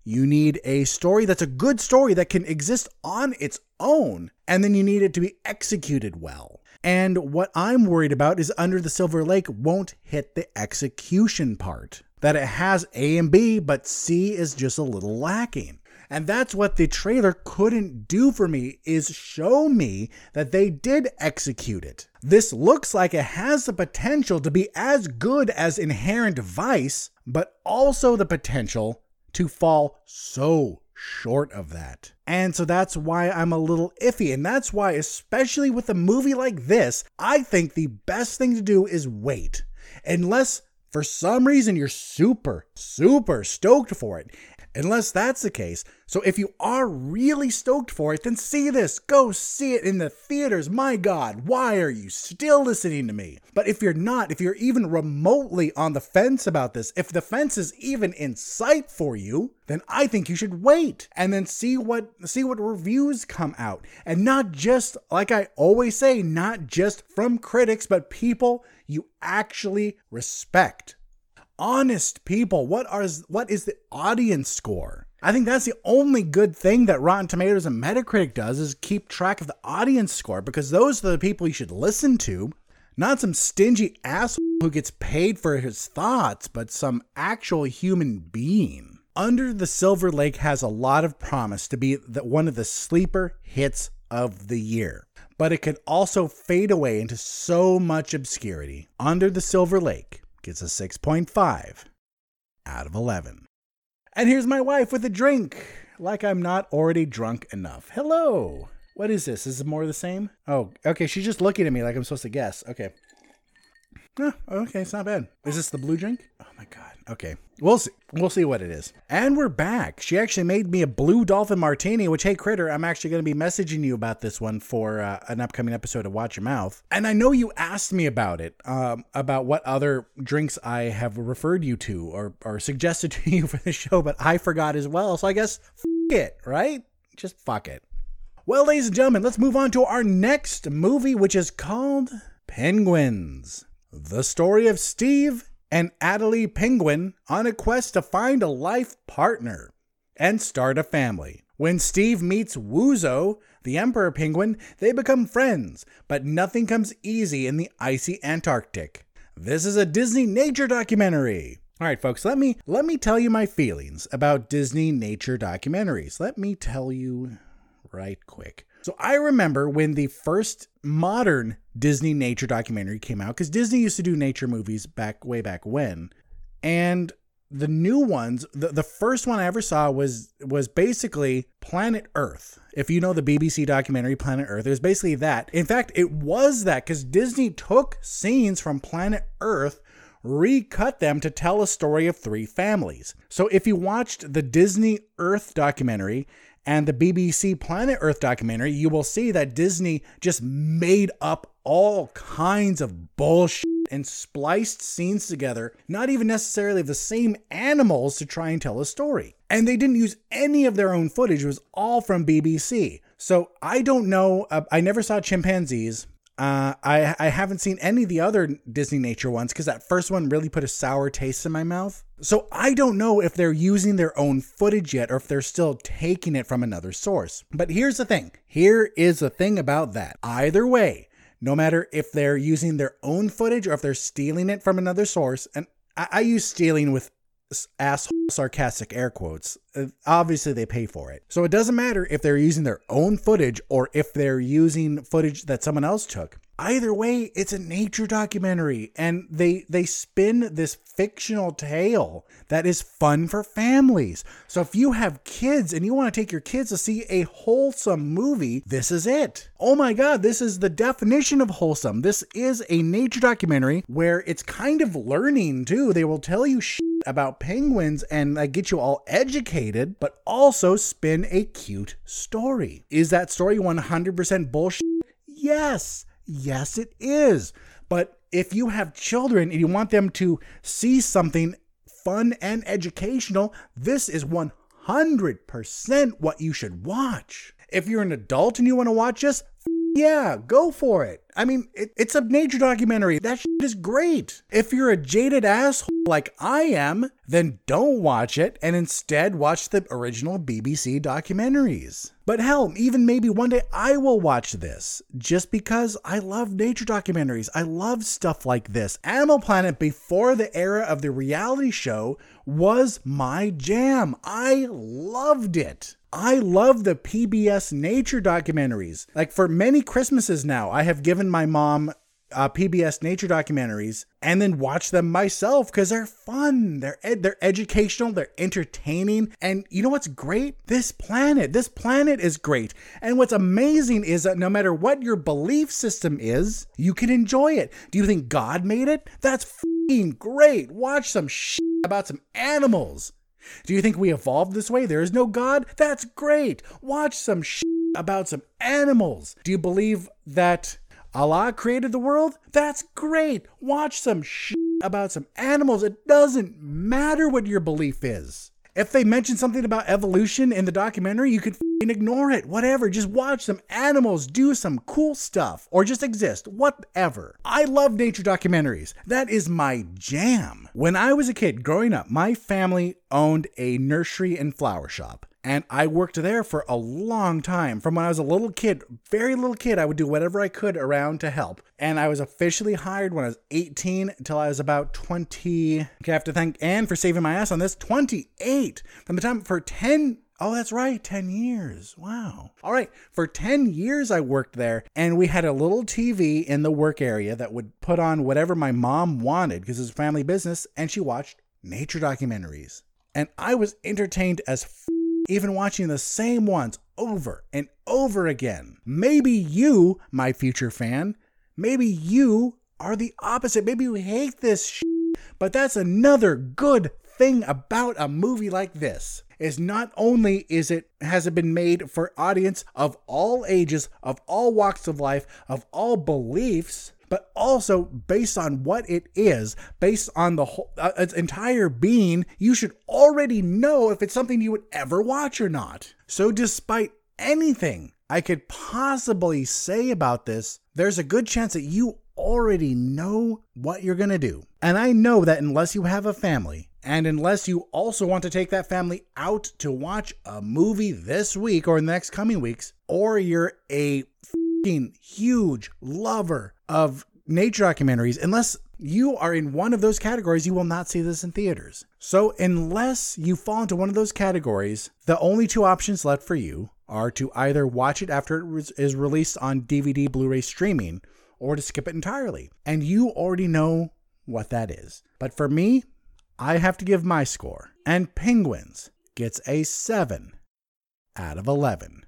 You need a story that's a good story that can exist on its own, and then you need it to be executed well. And what I'm worried about is Under the Silver Lake won't hit the execution part. That it has A and B, but C is just a little lacking. And that's what the trailer couldn't do for me, is show me that they did execute it. This looks like it has the potential to be as good as Inherent Vice, but also the potential to fall so short of that. And so that's why I'm a little iffy. And that's why, especially with a movie like this, I think the best thing to do is wait. Unless for some reason you're super, super stoked for it. Unless that's the case. So if you are really stoked for it, then see this. Go see it in the theaters. My God, why are you still listening to me? But if you're not, if you're even remotely on the fence about this, if the fence is even in sight for you, then I think you should wait and then see what reviews come out. And not just, like I always say, not just from critics, but people you actually respect. Honest people. What is the audience score? I think that's the only good thing that Rotten Tomatoes and Metacritic does, is keep track of the audience score, because those are the people you should listen to, not some stingy asshole who gets paid for his thoughts, but some actual human being. Under the Silver Lake has a lot of promise to be one of the sleeper hits of the year, but it could also fade away into so much obscurity. Under the Silver Lake gets a 6.5 out of 11. And here's my wife with a drink, like I'm not already drunk enough. Hello. What is this? Is it more of the same? Oh, okay. She's just looking at me like I'm supposed to guess. Okay. Oh, okay. It's not bad. Is this the blue drink? Oh my God. Okay. We'll see what it is. And we're back. She actually made me a blue dolphin martini, which, hey, Critter, I'm actually going to be messaging you about this one for an upcoming episode of Watch Your Mouth. And I know you asked me about it, about what other drinks I have referred you to or suggested to you for the show, but I forgot as well. So I guess it, right? Just fuck it. Well, ladies and gentlemen, let's move on to our next movie, which is called Penguins. The story of Steve and Adelie Penguin on a quest to find a life partner and start a family. When Steve meets Wuzo, the Emperor Penguin, they become friends, but nothing comes easy in the icy Antarctic. This is a Disney nature documentary. All right, folks, let me tell you my feelings about Disney nature documentaries. Let me tell you right quick. So I remember when the first modern Disney nature documentary came out, because Disney used to do nature movies way back when. And the new ones, the first one I ever saw was basically Planet Earth. If you know the BBC documentary Planet Earth, it was basically that. In fact, it was that, because Disney took scenes from Planet Earth, recut them to tell a story of three families. So if you watched the Disney Earth documentary and the BBC Planet Earth documentary, you will see that Disney just made up all kinds of bullshit and spliced scenes together, not even necessarily the same animals, to try and tell a story. And they didn't use any of their own footage. It was all from BBC. So I don't know. I never saw chimpanzees. I haven't seen any of the other Disney nature ones, because that first one really put a sour taste in my mouth. So I don't know if they're using their own footage yet or if they're still taking it from another source. But here's the thing. Here is the thing about that. Either way, no matter if they're using their own footage or if they're stealing it from another source, and I use stealing with asshole sarcastic air quotes, obviously they pay for it. So it doesn't matter if they're using their own footage or if they're using footage that someone else took. Either way, it's a nature documentary, and they spin this fictional tale that is fun for families. So if you have kids and you want to take your kids to see a wholesome movie, this is it. Oh my God, this is the definition of wholesome. This is a nature documentary where it's kind of learning too. They will tell you shit about penguins and get you all educated, but also spin a cute story. Is that story 100% bullshit? Yes. Yes, it is. But if you have children and you want them to see something fun and educational, this is 100% what you should watch. If you're an adult and you want to watch this, yeah, go for it. I mean, it's a nature documentary. That shit is great. If you're a jaded asshole like I am, then don't watch it and instead watch the original BBC documentaries. But hell, even maybe one day I will watch this just because I love nature documentaries. I love stuff like this. Animal Planet, before the era of the reality show, was my jam. I loved it. I love the PBS nature documentaries. Like for many Christmases now, I have given my mom PBS nature documentaries and then watch them myself because they're fun, they're educational, they're entertaining. And you know what's great? This planet is great. And what's amazing is that no matter what your belief system is, you can enjoy it. Do you think God made it? That's f***ing great. Watch some shit about some animals. Do you think we evolved this way? There is no God? That's great. Watch some shit about some animals. Do you believe that Allah created the world? That's great. Watch some shit about some animals. It doesn't matter what your belief is. If they mention something about evolution in the documentary, you could f***ing ignore it. Whatever. Just watch some animals do some cool stuff or just exist. Whatever. I love nature documentaries. That is my jam. When I was a kid growing up, my family owned a nursery and flower shop. And I worked there for a long time. From when I was a little kid, very little kid, I would do whatever I could around to help. And I was officially hired when I was 18 until I was about 20. Okay, I have to thank Anne for saving my ass on this. 28. From the time for 10. Oh, that's right. 10 years. Wow. All right. For 10 years, I worked there, and we had a little TV in the work area that would put on whatever my mom wanted because it was family business, and she watched nature documentaries. And I was entertained as even watching the same ones over and over again. Maybe you, my future fan, maybe you are the opposite. Maybe you hate this shit, but that's another good thing about a movie like this is not only has it been made for audience of all ages, of all walks of life, of all beliefs, but also based on what it is, based on the whole, its entire being, you should already know if it's something you would ever watch or not. So despite anything I could possibly say about this, there's a good chance that you already know what you're going to do. And I know that unless you have a family, and unless you also want to take that family out to watch a movie this week or in the next coming weeks, or you're a huge lover of nature documentaries, unless you are in one of those categories, you will not see this in theaters. So unless you fall into one of those categories, the only two options left for you are to either watch it after it is released on DVD, Blu-ray streaming, or to skip it entirely. And you already know what that is. But for me, I have to give my score. And Penguins gets a 7 out of 11.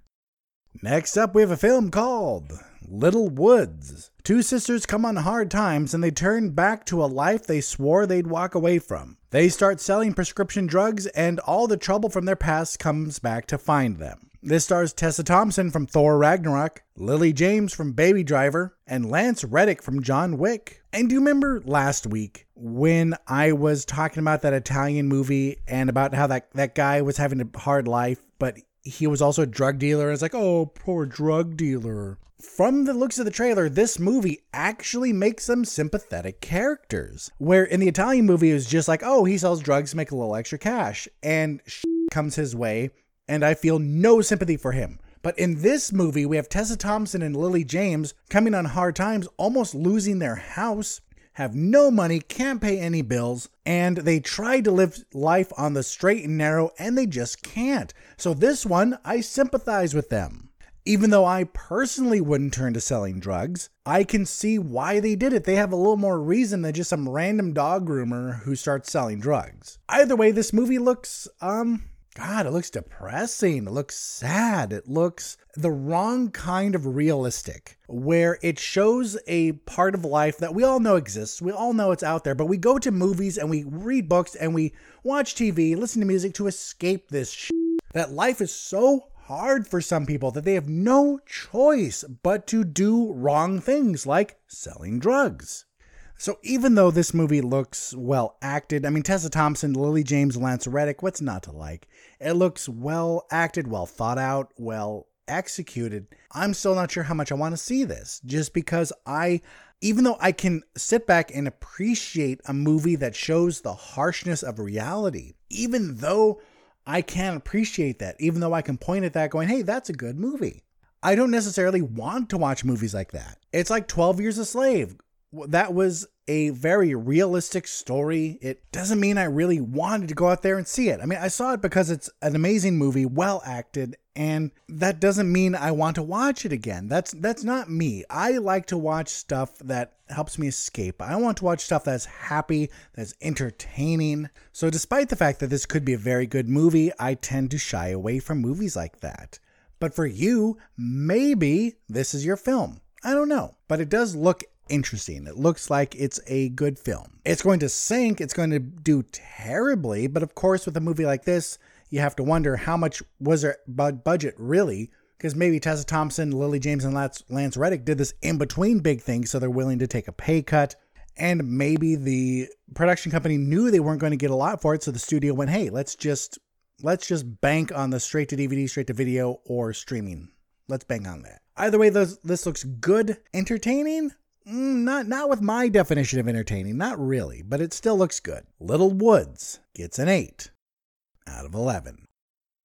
Next up, we have a film called Little Woods. Two sisters come on hard times and they turn back to a life they swore they'd walk away from. They start selling prescription drugs and all the trouble from their past comes back to find them. This stars Tessa Thompson from Thor Ragnarok, Lily James from Baby Driver, and Lance Reddick from John Wick. And do you remember last week when I was talking about that Italian movie and about how that guy was having a hard life, but he was also a drug dealer? It's like, oh, poor drug dealer. From the looks of the trailer, this movie actually makes them sympathetic characters. Where in the Italian movie, it was just like, oh, he sells drugs to make a little extra cash, and shit comes his way, and I feel no sympathy for him. But in this movie, we have Tessa Thompson and Lily James coming on hard times, almost losing their house, have no money, can't pay any bills, and they try to live life on the straight and narrow, and they just can't. So this one, I sympathize with them. Even though I personally wouldn't turn to selling drugs, I can see why they did it. They have a little more reason than just some random dog groomer who starts selling drugs. Either way, this movie looks, God, it looks depressing. It looks sad. It looks the wrong kind of realistic, where it shows a part of life that we all know exists. We all know it's out there, but we go to movies and we read books and we watch TV, listen to music to escape this shit. That life is so hard for some people that they have no choice but to do wrong things like selling drugs. So even though this movie looks well acted, I mean, Tessa Thompson, Lily James, Lance Reddick, what's not to like? It looks well acted, well thought out, well executed. I'm still not sure how much I want to see this, just because even though I can sit back and appreciate a movie that shows the harshness of reality, even though I can appreciate that, even though I can point at that going, hey, that's a good movie, I don't necessarily want to watch movies like that. It's like 12 Years a Slave. That was a very realistic story. It doesn't mean I really wanted to go out there and see it. I mean, I saw it because it's an amazing movie, well acted, and that doesn't mean I want to watch it again. That's not me. I like to watch stuff that helps me escape. I want to watch stuff that's happy, that's entertaining. So despite the fact that this could be a very good movie, I tend to shy away from movies like that. But for you, maybe this is your film. I don't know. But it does look interesting. It looks like it's a good film. It's going to sink. It's going to do terribly. But of course, with a movie like this, you have to wonder how much was their budget really? Because maybe Tessa Thompson, Lily James, and Lance Reddick did this in between big things, so they're willing to take a pay cut. And maybe the production company knew they weren't going to get a lot for it, so the studio went, hey, let's just bank on the straight to DVD, straight to video, or streaming. Let's bank on that. Either way, this looks good, entertaining. Not with my definition of entertaining, not really, but it still looks good. Little Woods gets an 8 out of 11.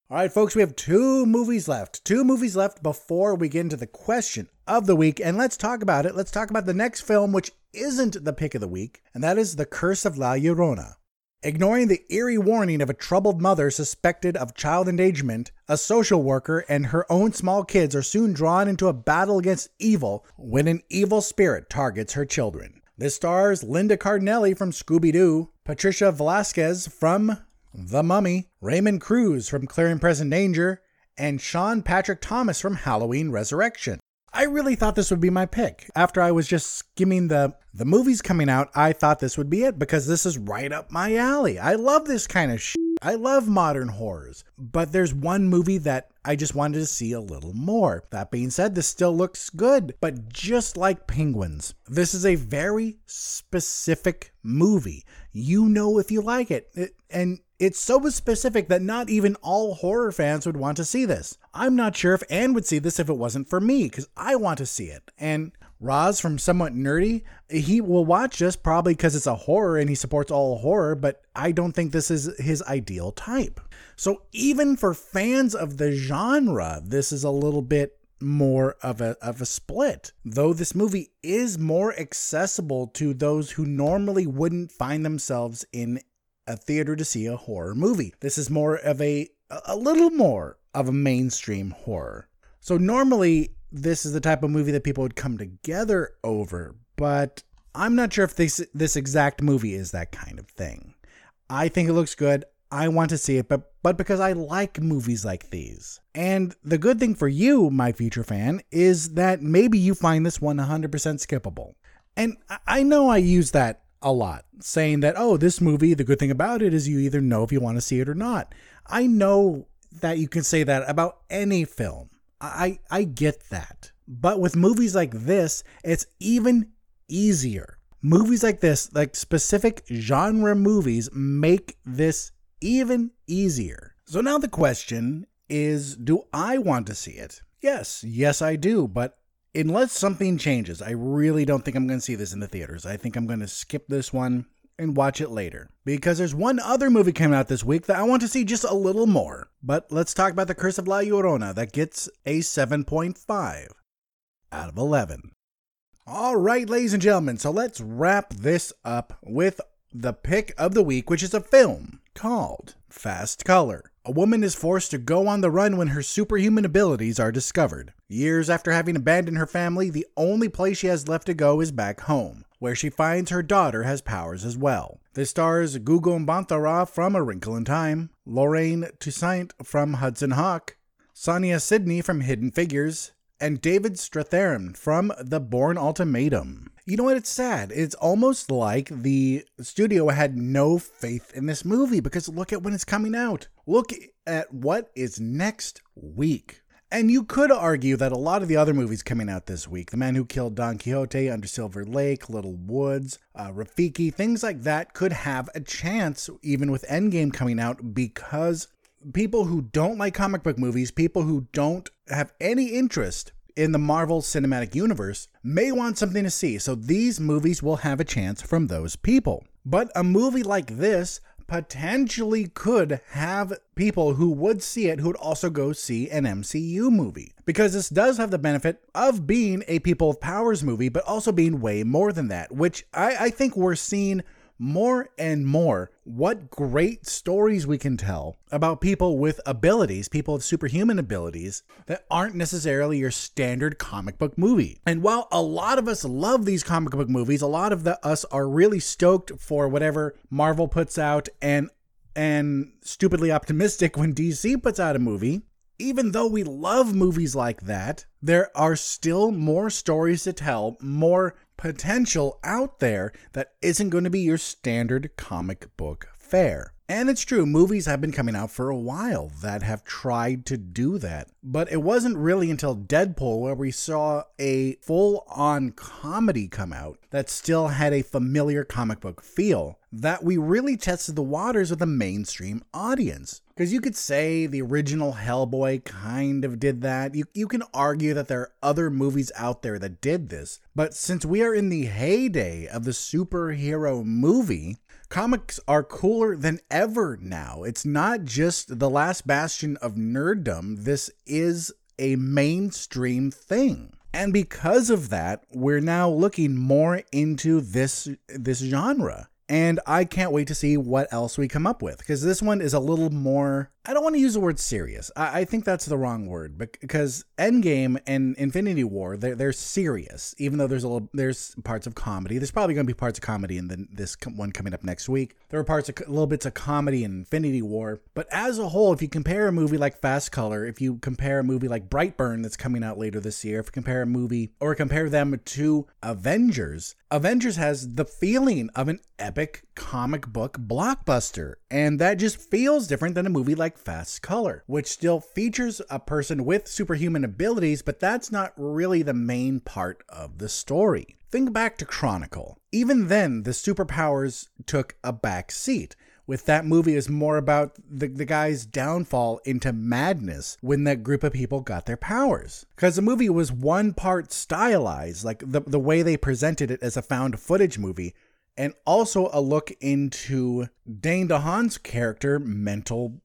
All right, folks, we have two movies left before we get into the question of the week, and let's talk about it. Let's talk about the next film, which isn't the pick of the week, and that is The Curse of La Llorona. Ignoring the eerie warning of a troubled mother suspected of child endangerment, a social worker and her own small kids are soon drawn into a battle against evil when an evil spirit targets her children. This stars Linda Cardinelli from Scooby-Doo, Patricia Velasquez from The Mummy, Raymond Cruz from Clear and Present Danger, and Sean Patrick Thomas from Halloween Resurrection. I really thought this would be my pick. After I was just skimming the movies coming out, I thought this would be it because this is right up my alley. I love this kind of shit. I love modern horrors. But there's one movie that I just wanted to see a little more. That being said, this still looks good. But just like Penguins, this is a very specific movie. You know if you like it. And it's so specific that not even all horror fans would want to see this. I'm not sure if Anne would see this if it wasn't for me, because I want to see it. And Roz from Somewhat Nerdy, he will watch this probably because it's a horror and he supports all horror, but I don't think this is his ideal type. So even for fans of the genre, this is a little bit more of a split, though this movie is more accessible to those who normally wouldn't find themselves in a theater to see a horror movie. This is more of a little more of a mainstream horror. So normally this is the type of movie that people would come together over, but I'm not sure if this exact movie is that kind of thing. I think it looks good. I want to see it, but because I like movies like these. And the good thing for you, my future fan, is that maybe you find this 100% skippable. And I know I use that a lot, saying that, oh, this movie, the good thing about it is you either know if you want to see it or not. I know that you can say that about any film. I get that. But with movies like this, it's even easier. Movies like this, like specific genre movies, make this even easier. So now the question is, do I want to see it? Yes, I do. But Unless something changes, I really don't think I'm going to see this in the theaters. I think I'm going to skip this one and watch it later. Because there's one other movie coming out this week that I want to see just a little more. But let's talk about The Curse of La Llorona that gets a 7.5 out of 11. All right, ladies and gentlemen, so let's wrap this up with the pick of the week, which is a film called Fast Color. A woman is forced to go on the run when her superhuman abilities are discovered. Years after having abandoned her family, the only place she has left to go is back home, where she finds her daughter has powers as well. This stars Gugu Mbatha-Raw from A Wrinkle in Time, Lorraine Toussaint from Hudson Hawk, Sonia Sidney from Hidden Figures, and David Strathairn from The Bourne Ultimatum. You know what? It's sad. It's almost like the studio had no faith in this movie because look at when it's coming out. Look at what is next week. And you could argue that a lot of the other movies coming out this week, The Man Who Killed Don Quixote, Under Silver Lake, Little Woods, Rafiki, things like that could have a chance even with Endgame coming out because people who don't like comic book movies, people who don't have any interest in the Marvel Cinematic Universe may want something to see. So these movies will have a chance from those people. But a movie like this potentially could have people who would see it who would also go see an MCU movie. Because this does have the benefit of being a People of Powers movie, but also being way more than that, which I think we're seeing more and more what great stories we can tell about people with abilities, people of superhuman abilities that aren't necessarily your standard comic book movie. And while a lot of us love these comic book movies, a lot of us are really stoked for whatever Marvel puts out and stupidly optimistic when DC puts out a movie. Even though we love movies like that, there are still more stories to tell, more potential out there that isn't going to be your standard comic book fare. And it's true, movies have been coming out for a while that have tried to do that. But it wasn't really until Deadpool where we saw a full-on comedy come out that still had a familiar comic book feel that we really tested the waters with a mainstream audience. Because you could say the original Hellboy kind of did that. You can argue that there are other movies out there that did this. But since we are in the heyday of the superhero movie, comics are cooler than ever now. It's not just the last bastion of nerddom. This is a mainstream thing. And because of that, we're now looking more into this genre. And I can't wait to see what else we come up with. Because this one is a little more... I don't want to use the word serious. I think that's the wrong word. Because Endgame and Infinity War, they're serious. Even though there's parts of comedy. There's probably going to be parts of comedy in this one coming up next week. There are little bits of comedy in Infinity War. But as a whole, if you compare a movie like Fast Color, if you compare a movie like Brightburn that's coming out later this year, if you compare a movie or compare them to Avengers... Avengers has the feeling of an epic comic book blockbuster, and that just feels different than a movie like Fast Color, which still features a person with superhuman abilities, but that's not really the main part of the story. Think back to Chronicle. Even then, the superpowers took a back seat. With that movie is more about the guy's downfall into madness when that group of people got their powers. Because the movie was one part stylized, like the way they presented it as a found footage movie, and also a look into Dane DeHaan's character mental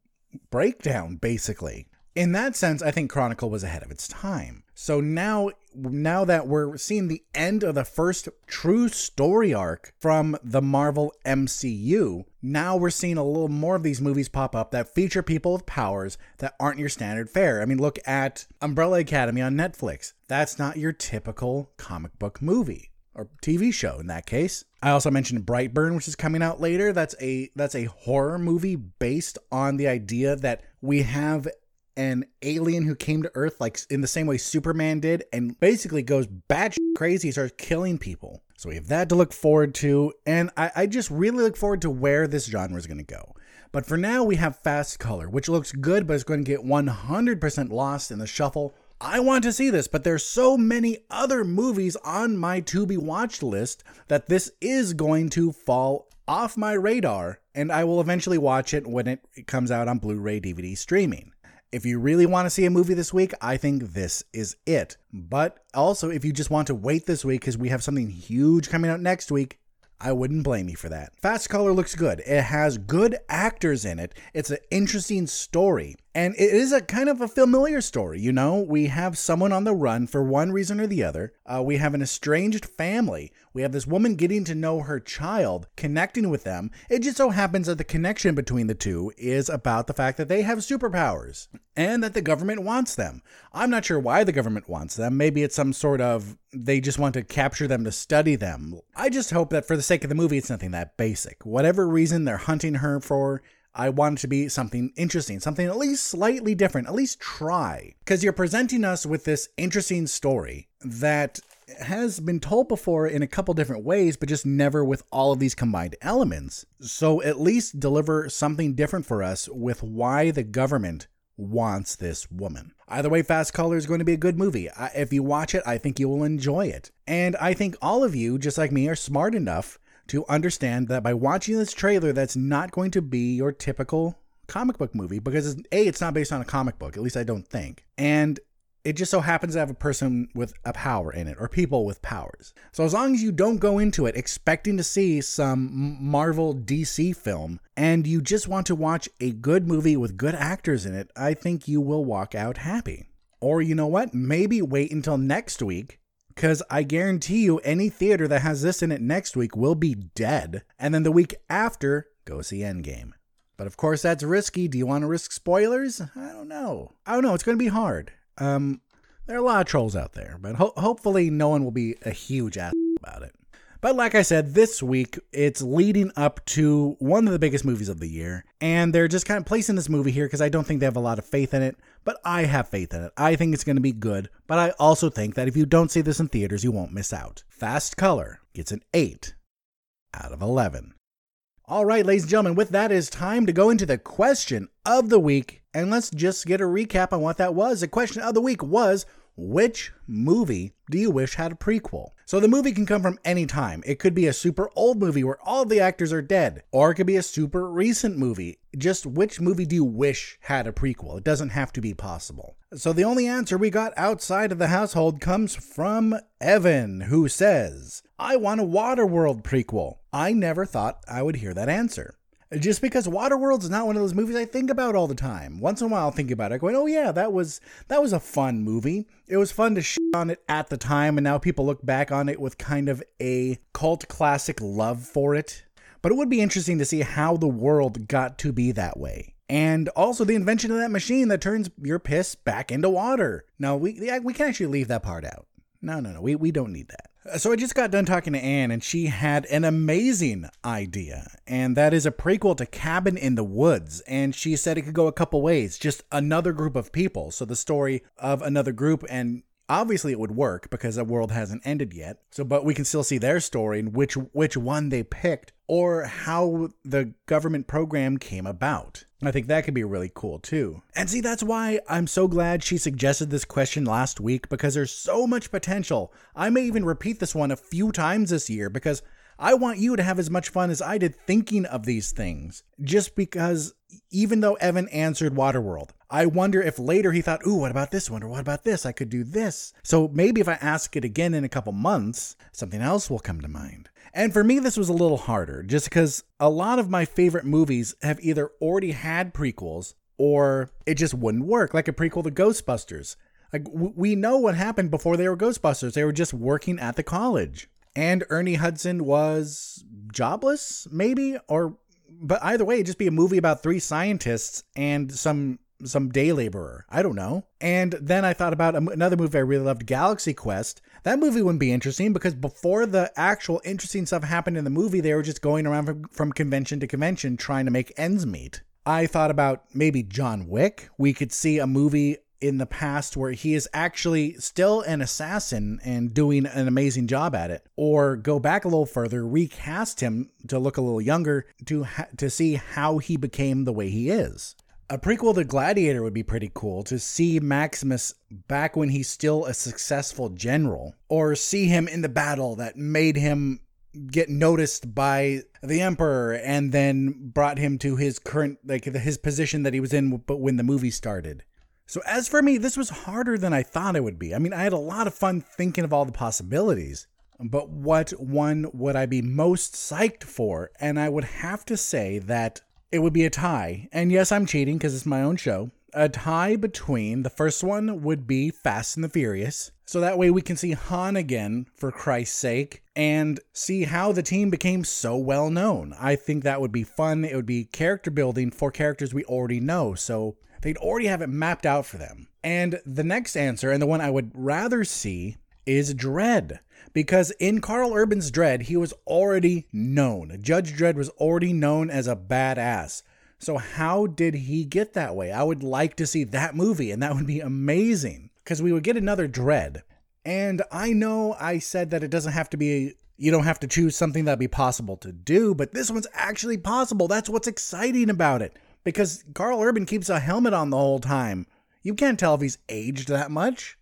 breakdown, basically. In that sense, I think Chronicle was ahead of its time. So now that we're seeing the end of the first true story arc from the Marvel MCU, now we're seeing a little more of these movies pop up that feature people with powers that aren't your standard fare. I mean, look at Umbrella Academy on Netflix. That's not your typical comic book movie or TV show in that case. I also mentioned Brightburn, which is coming out later. That's a horror movie based on the idea that we have an alien who came to Earth like in the same way Superman did and basically goes batshit crazy, starts killing people. So we have that to look forward to, and I just really look forward to where this genre is going to go. But for now, we have Fast Color, which looks good, but it's going to get 100% lost in the shuffle. I want to see this, but there's so many other movies on my to-be-watched list that this is going to fall off my radar, and I will eventually watch it when it comes out on Blu-ray DVD streaming. If you really want to see a movie this week, I think this is it. But also, if you just want to wait this week because we have something huge coming out next week, I wouldn't blame you for that. Fast Color looks good. It has good actors in it. It's an interesting story. And it is a kind of a familiar story, you know? We have someone on the run for one reason or the other. We have an estranged family. We have this woman getting to know her child, connecting with them. It just so happens that the connection between the two is about the fact that they have superpowers and that the government wants them. I'm not sure why the government wants them. Maybe it's some sort of they just want to capture them to study them. I just hope that for the sake of the movie, it's nothing that basic. Whatever reason they're hunting her for, I want it to be something interesting, something at least slightly different, at least try. Because you're presenting us with this interesting story that has been told before in a couple different ways, but just never with all of these combined elements. So at least deliver something different for us with why the government wants this woman. Either way, Fast Color is going to be a good movie. If you watch it, I think you will enjoy it. And I think all of you, just like me, are smart enough to understand that by watching this trailer, that's not going to be your typical comic book movie because, A, it's not based on a comic book, at least I don't think. And it just so happens to have a person with a power in it, or people with powers. So as long as you don't go into it expecting to see some Marvel DC film, and you just want to watch a good movie with good actors in it, I think you will walk out happy. Or you know what? Maybe wait until next week, because I guarantee you any theater that has this in it next week will be dead. And then the week after, go see Endgame. But of course, that's risky. Do you want to risk spoilers? I don't know. It's going to be hard. There are a lot of trolls out there, but hopefully no one will be a huge ass about it. But like I said, this week, it's leading up to one of the biggest movies of the year. And they're just kind of placing this movie here because I don't think they have a lot of faith in it. But I have faith in it. I think it's going to be good. But I also think that if you don't see this in theaters, you won't miss out. Fast Color gets an 8 out of 11. All right, ladies and gentlemen, with that, it's time to go into the question of the week. And let's just get a recap on what that was. The question of the week was, which movie do you wish had a prequel? So the movie can come from any time. It could be a super old movie where all the actors are dead, or it could be a super recent movie. Just which movie do you wish had a prequel? It doesn't have to be possible. So the only answer we got outside of the household comes from Evan, who says, I want a Waterworld prequel. I never thought I would hear that answer. Just because Waterworld is not one of those movies I think about all the time. Once in a while I'll think about it going, oh yeah, that was a fun movie. It was fun to shit on it at the time, and now people look back on it with kind of a cult classic love for it. But it would be interesting to see how the world got to be that way. And also the invention of that machine that turns your piss back into water. Now, we can actually leave that part out. No, we don't need that. So I just got done talking to Anne, and she had an amazing idea, and that is a prequel to Cabin in the Woods, and she said it could go a couple ways, just another group of people, so the story of another group, and obviously it would work because the world hasn't ended yet, so but we can still see their story and which one they picked, or how the government program came about. I think that could be really cool too. And see, that's why I'm so glad she suggested this question last week, because there's so much potential. I may even repeat this one a few times this year because I want you to have as much fun as I did thinking of these things. Just because even though Evan answered Waterworld, I wonder if later he thought, ooh, what about this one? Or what about this? I could do this. So maybe if I ask it again in a couple months, something else will come to mind. And for me, this was a little harder just because a lot of my favorite movies have either already had prequels or it just wouldn't work, like a prequel to Ghostbusters. Like we know what happened before they were Ghostbusters. They were just working at the college. And Ernie Hudson was jobless, maybe? But either way, it'd just be a movie about three scientists and some day laborer. I don't know. And then I thought about another movie I really loved, Galaxy Quest. That movie wouldn't be interesting because before the actual interesting stuff happened in the movie, they were just going around from convention to convention trying to make ends meet. I thought about maybe John Wick. We could see a movie in the past where he is actually still an assassin and doing an amazing job at it, or go back a little further, recast him to look a little younger to see how he became the way he is. A prequel to Gladiator would be pretty cool, to see Maximus back when he's still a successful general, or see him in the battle that made him get noticed by the Emperor and then brought him to his current, like his position that he was in, but when the movie started. So as for me, this was harder than I thought it would be. I mean, I had a lot of fun thinking of all the possibilities, but what one would I be most psyched for? And I would have to say that it would be a tie. And yes, I'm cheating because it's my own show. A tie between the first one would be Fast and the Furious. So that way we can see Han again, for Christ's sake, and see how the team became so well known. I think that would be fun. It would be character building for characters we already know. So they'd already have it mapped out for them. And the next answer, and the one I would rather see, is Dredd. Because in Carl Urban's Dredd, he was already known. Judge Dredd was already known as a badass. So how did he get that way? I would like to see that movie, and that would be amazing because we would get another Dredd. And I know I said that it doesn't have to be, you don't have to choose something that'd be possible to do, but this one's actually possible. That's what's exciting about it, because Carl Urban keeps a helmet on the whole time. You can't tell if he's aged that much.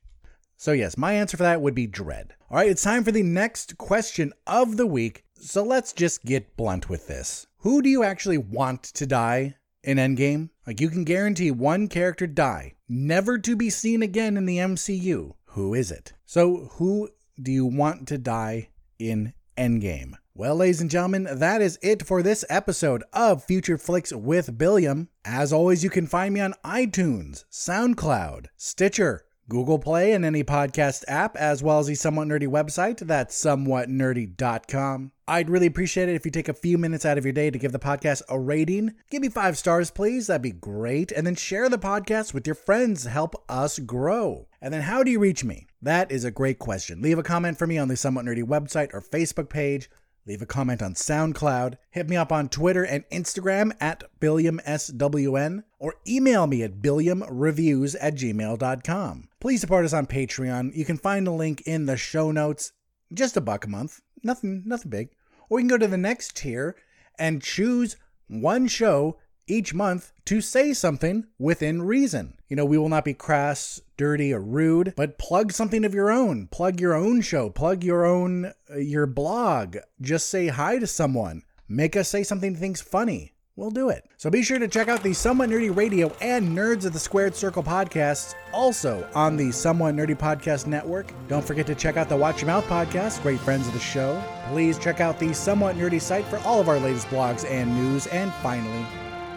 So yes, my answer for that would be Dredd. All right, it's time for the next question of the week. So let's just get blunt with this. Who do you actually want to die in Endgame? Like, you can guarantee one character die, never to be seen again in the MCU. Who is it? So who do you want to die in Endgame? Well, ladies and gentlemen, that is it for this episode of Future Flicks with Billiam. As always, you can find me on iTunes, SoundCloud, Stitcher, Google Play, and any podcast app, as well as the Somewhat Nerdy website, that's somewhatnerdy.com. I'd really appreciate it if you take a few minutes out of your day to give the podcast a rating. Give me 5 stars, please. That'd be great. And then share the podcast with your friends. Help us grow. And then how do you reach me? That is a great question. Leave a comment for me on the Somewhat Nerdy website or Facebook page. Leave a comment on SoundCloud. Hit me up on Twitter and Instagram at BilliamSWN, or email me at billiamreviews@gmail.com. Please support us on Patreon. You can find the link in the show notes. Just $1 a month. Nothing big. Or you can go to the next tier and choose one show each month to say something within reason. You know, we will not be crass, dirty, or rude, but plug something of your own. Plug your own show. Plug your own, your blog. Just say hi to someone. Make us say something you think's funny. We'll do it. So be sure to check out the Somewhat Nerdy Radio and Nerds of the Squared Circle podcasts, also on the Somewhat Nerdy Podcast Network. Don't forget to check out the Watch Your Mouth podcast, great friends of the show. Please check out the Somewhat Nerdy site for all of our latest blogs and news. And finally,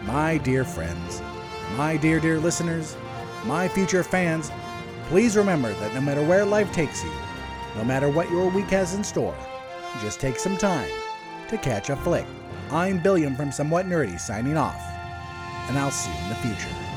my dear friends, my dear listeners, my future fans, please remember that no matter where life takes you, no matter what your week has in store, just take some time to catch a flick. I'm Billiam from Somewhat Nerdy signing off, and I'll see you in the future.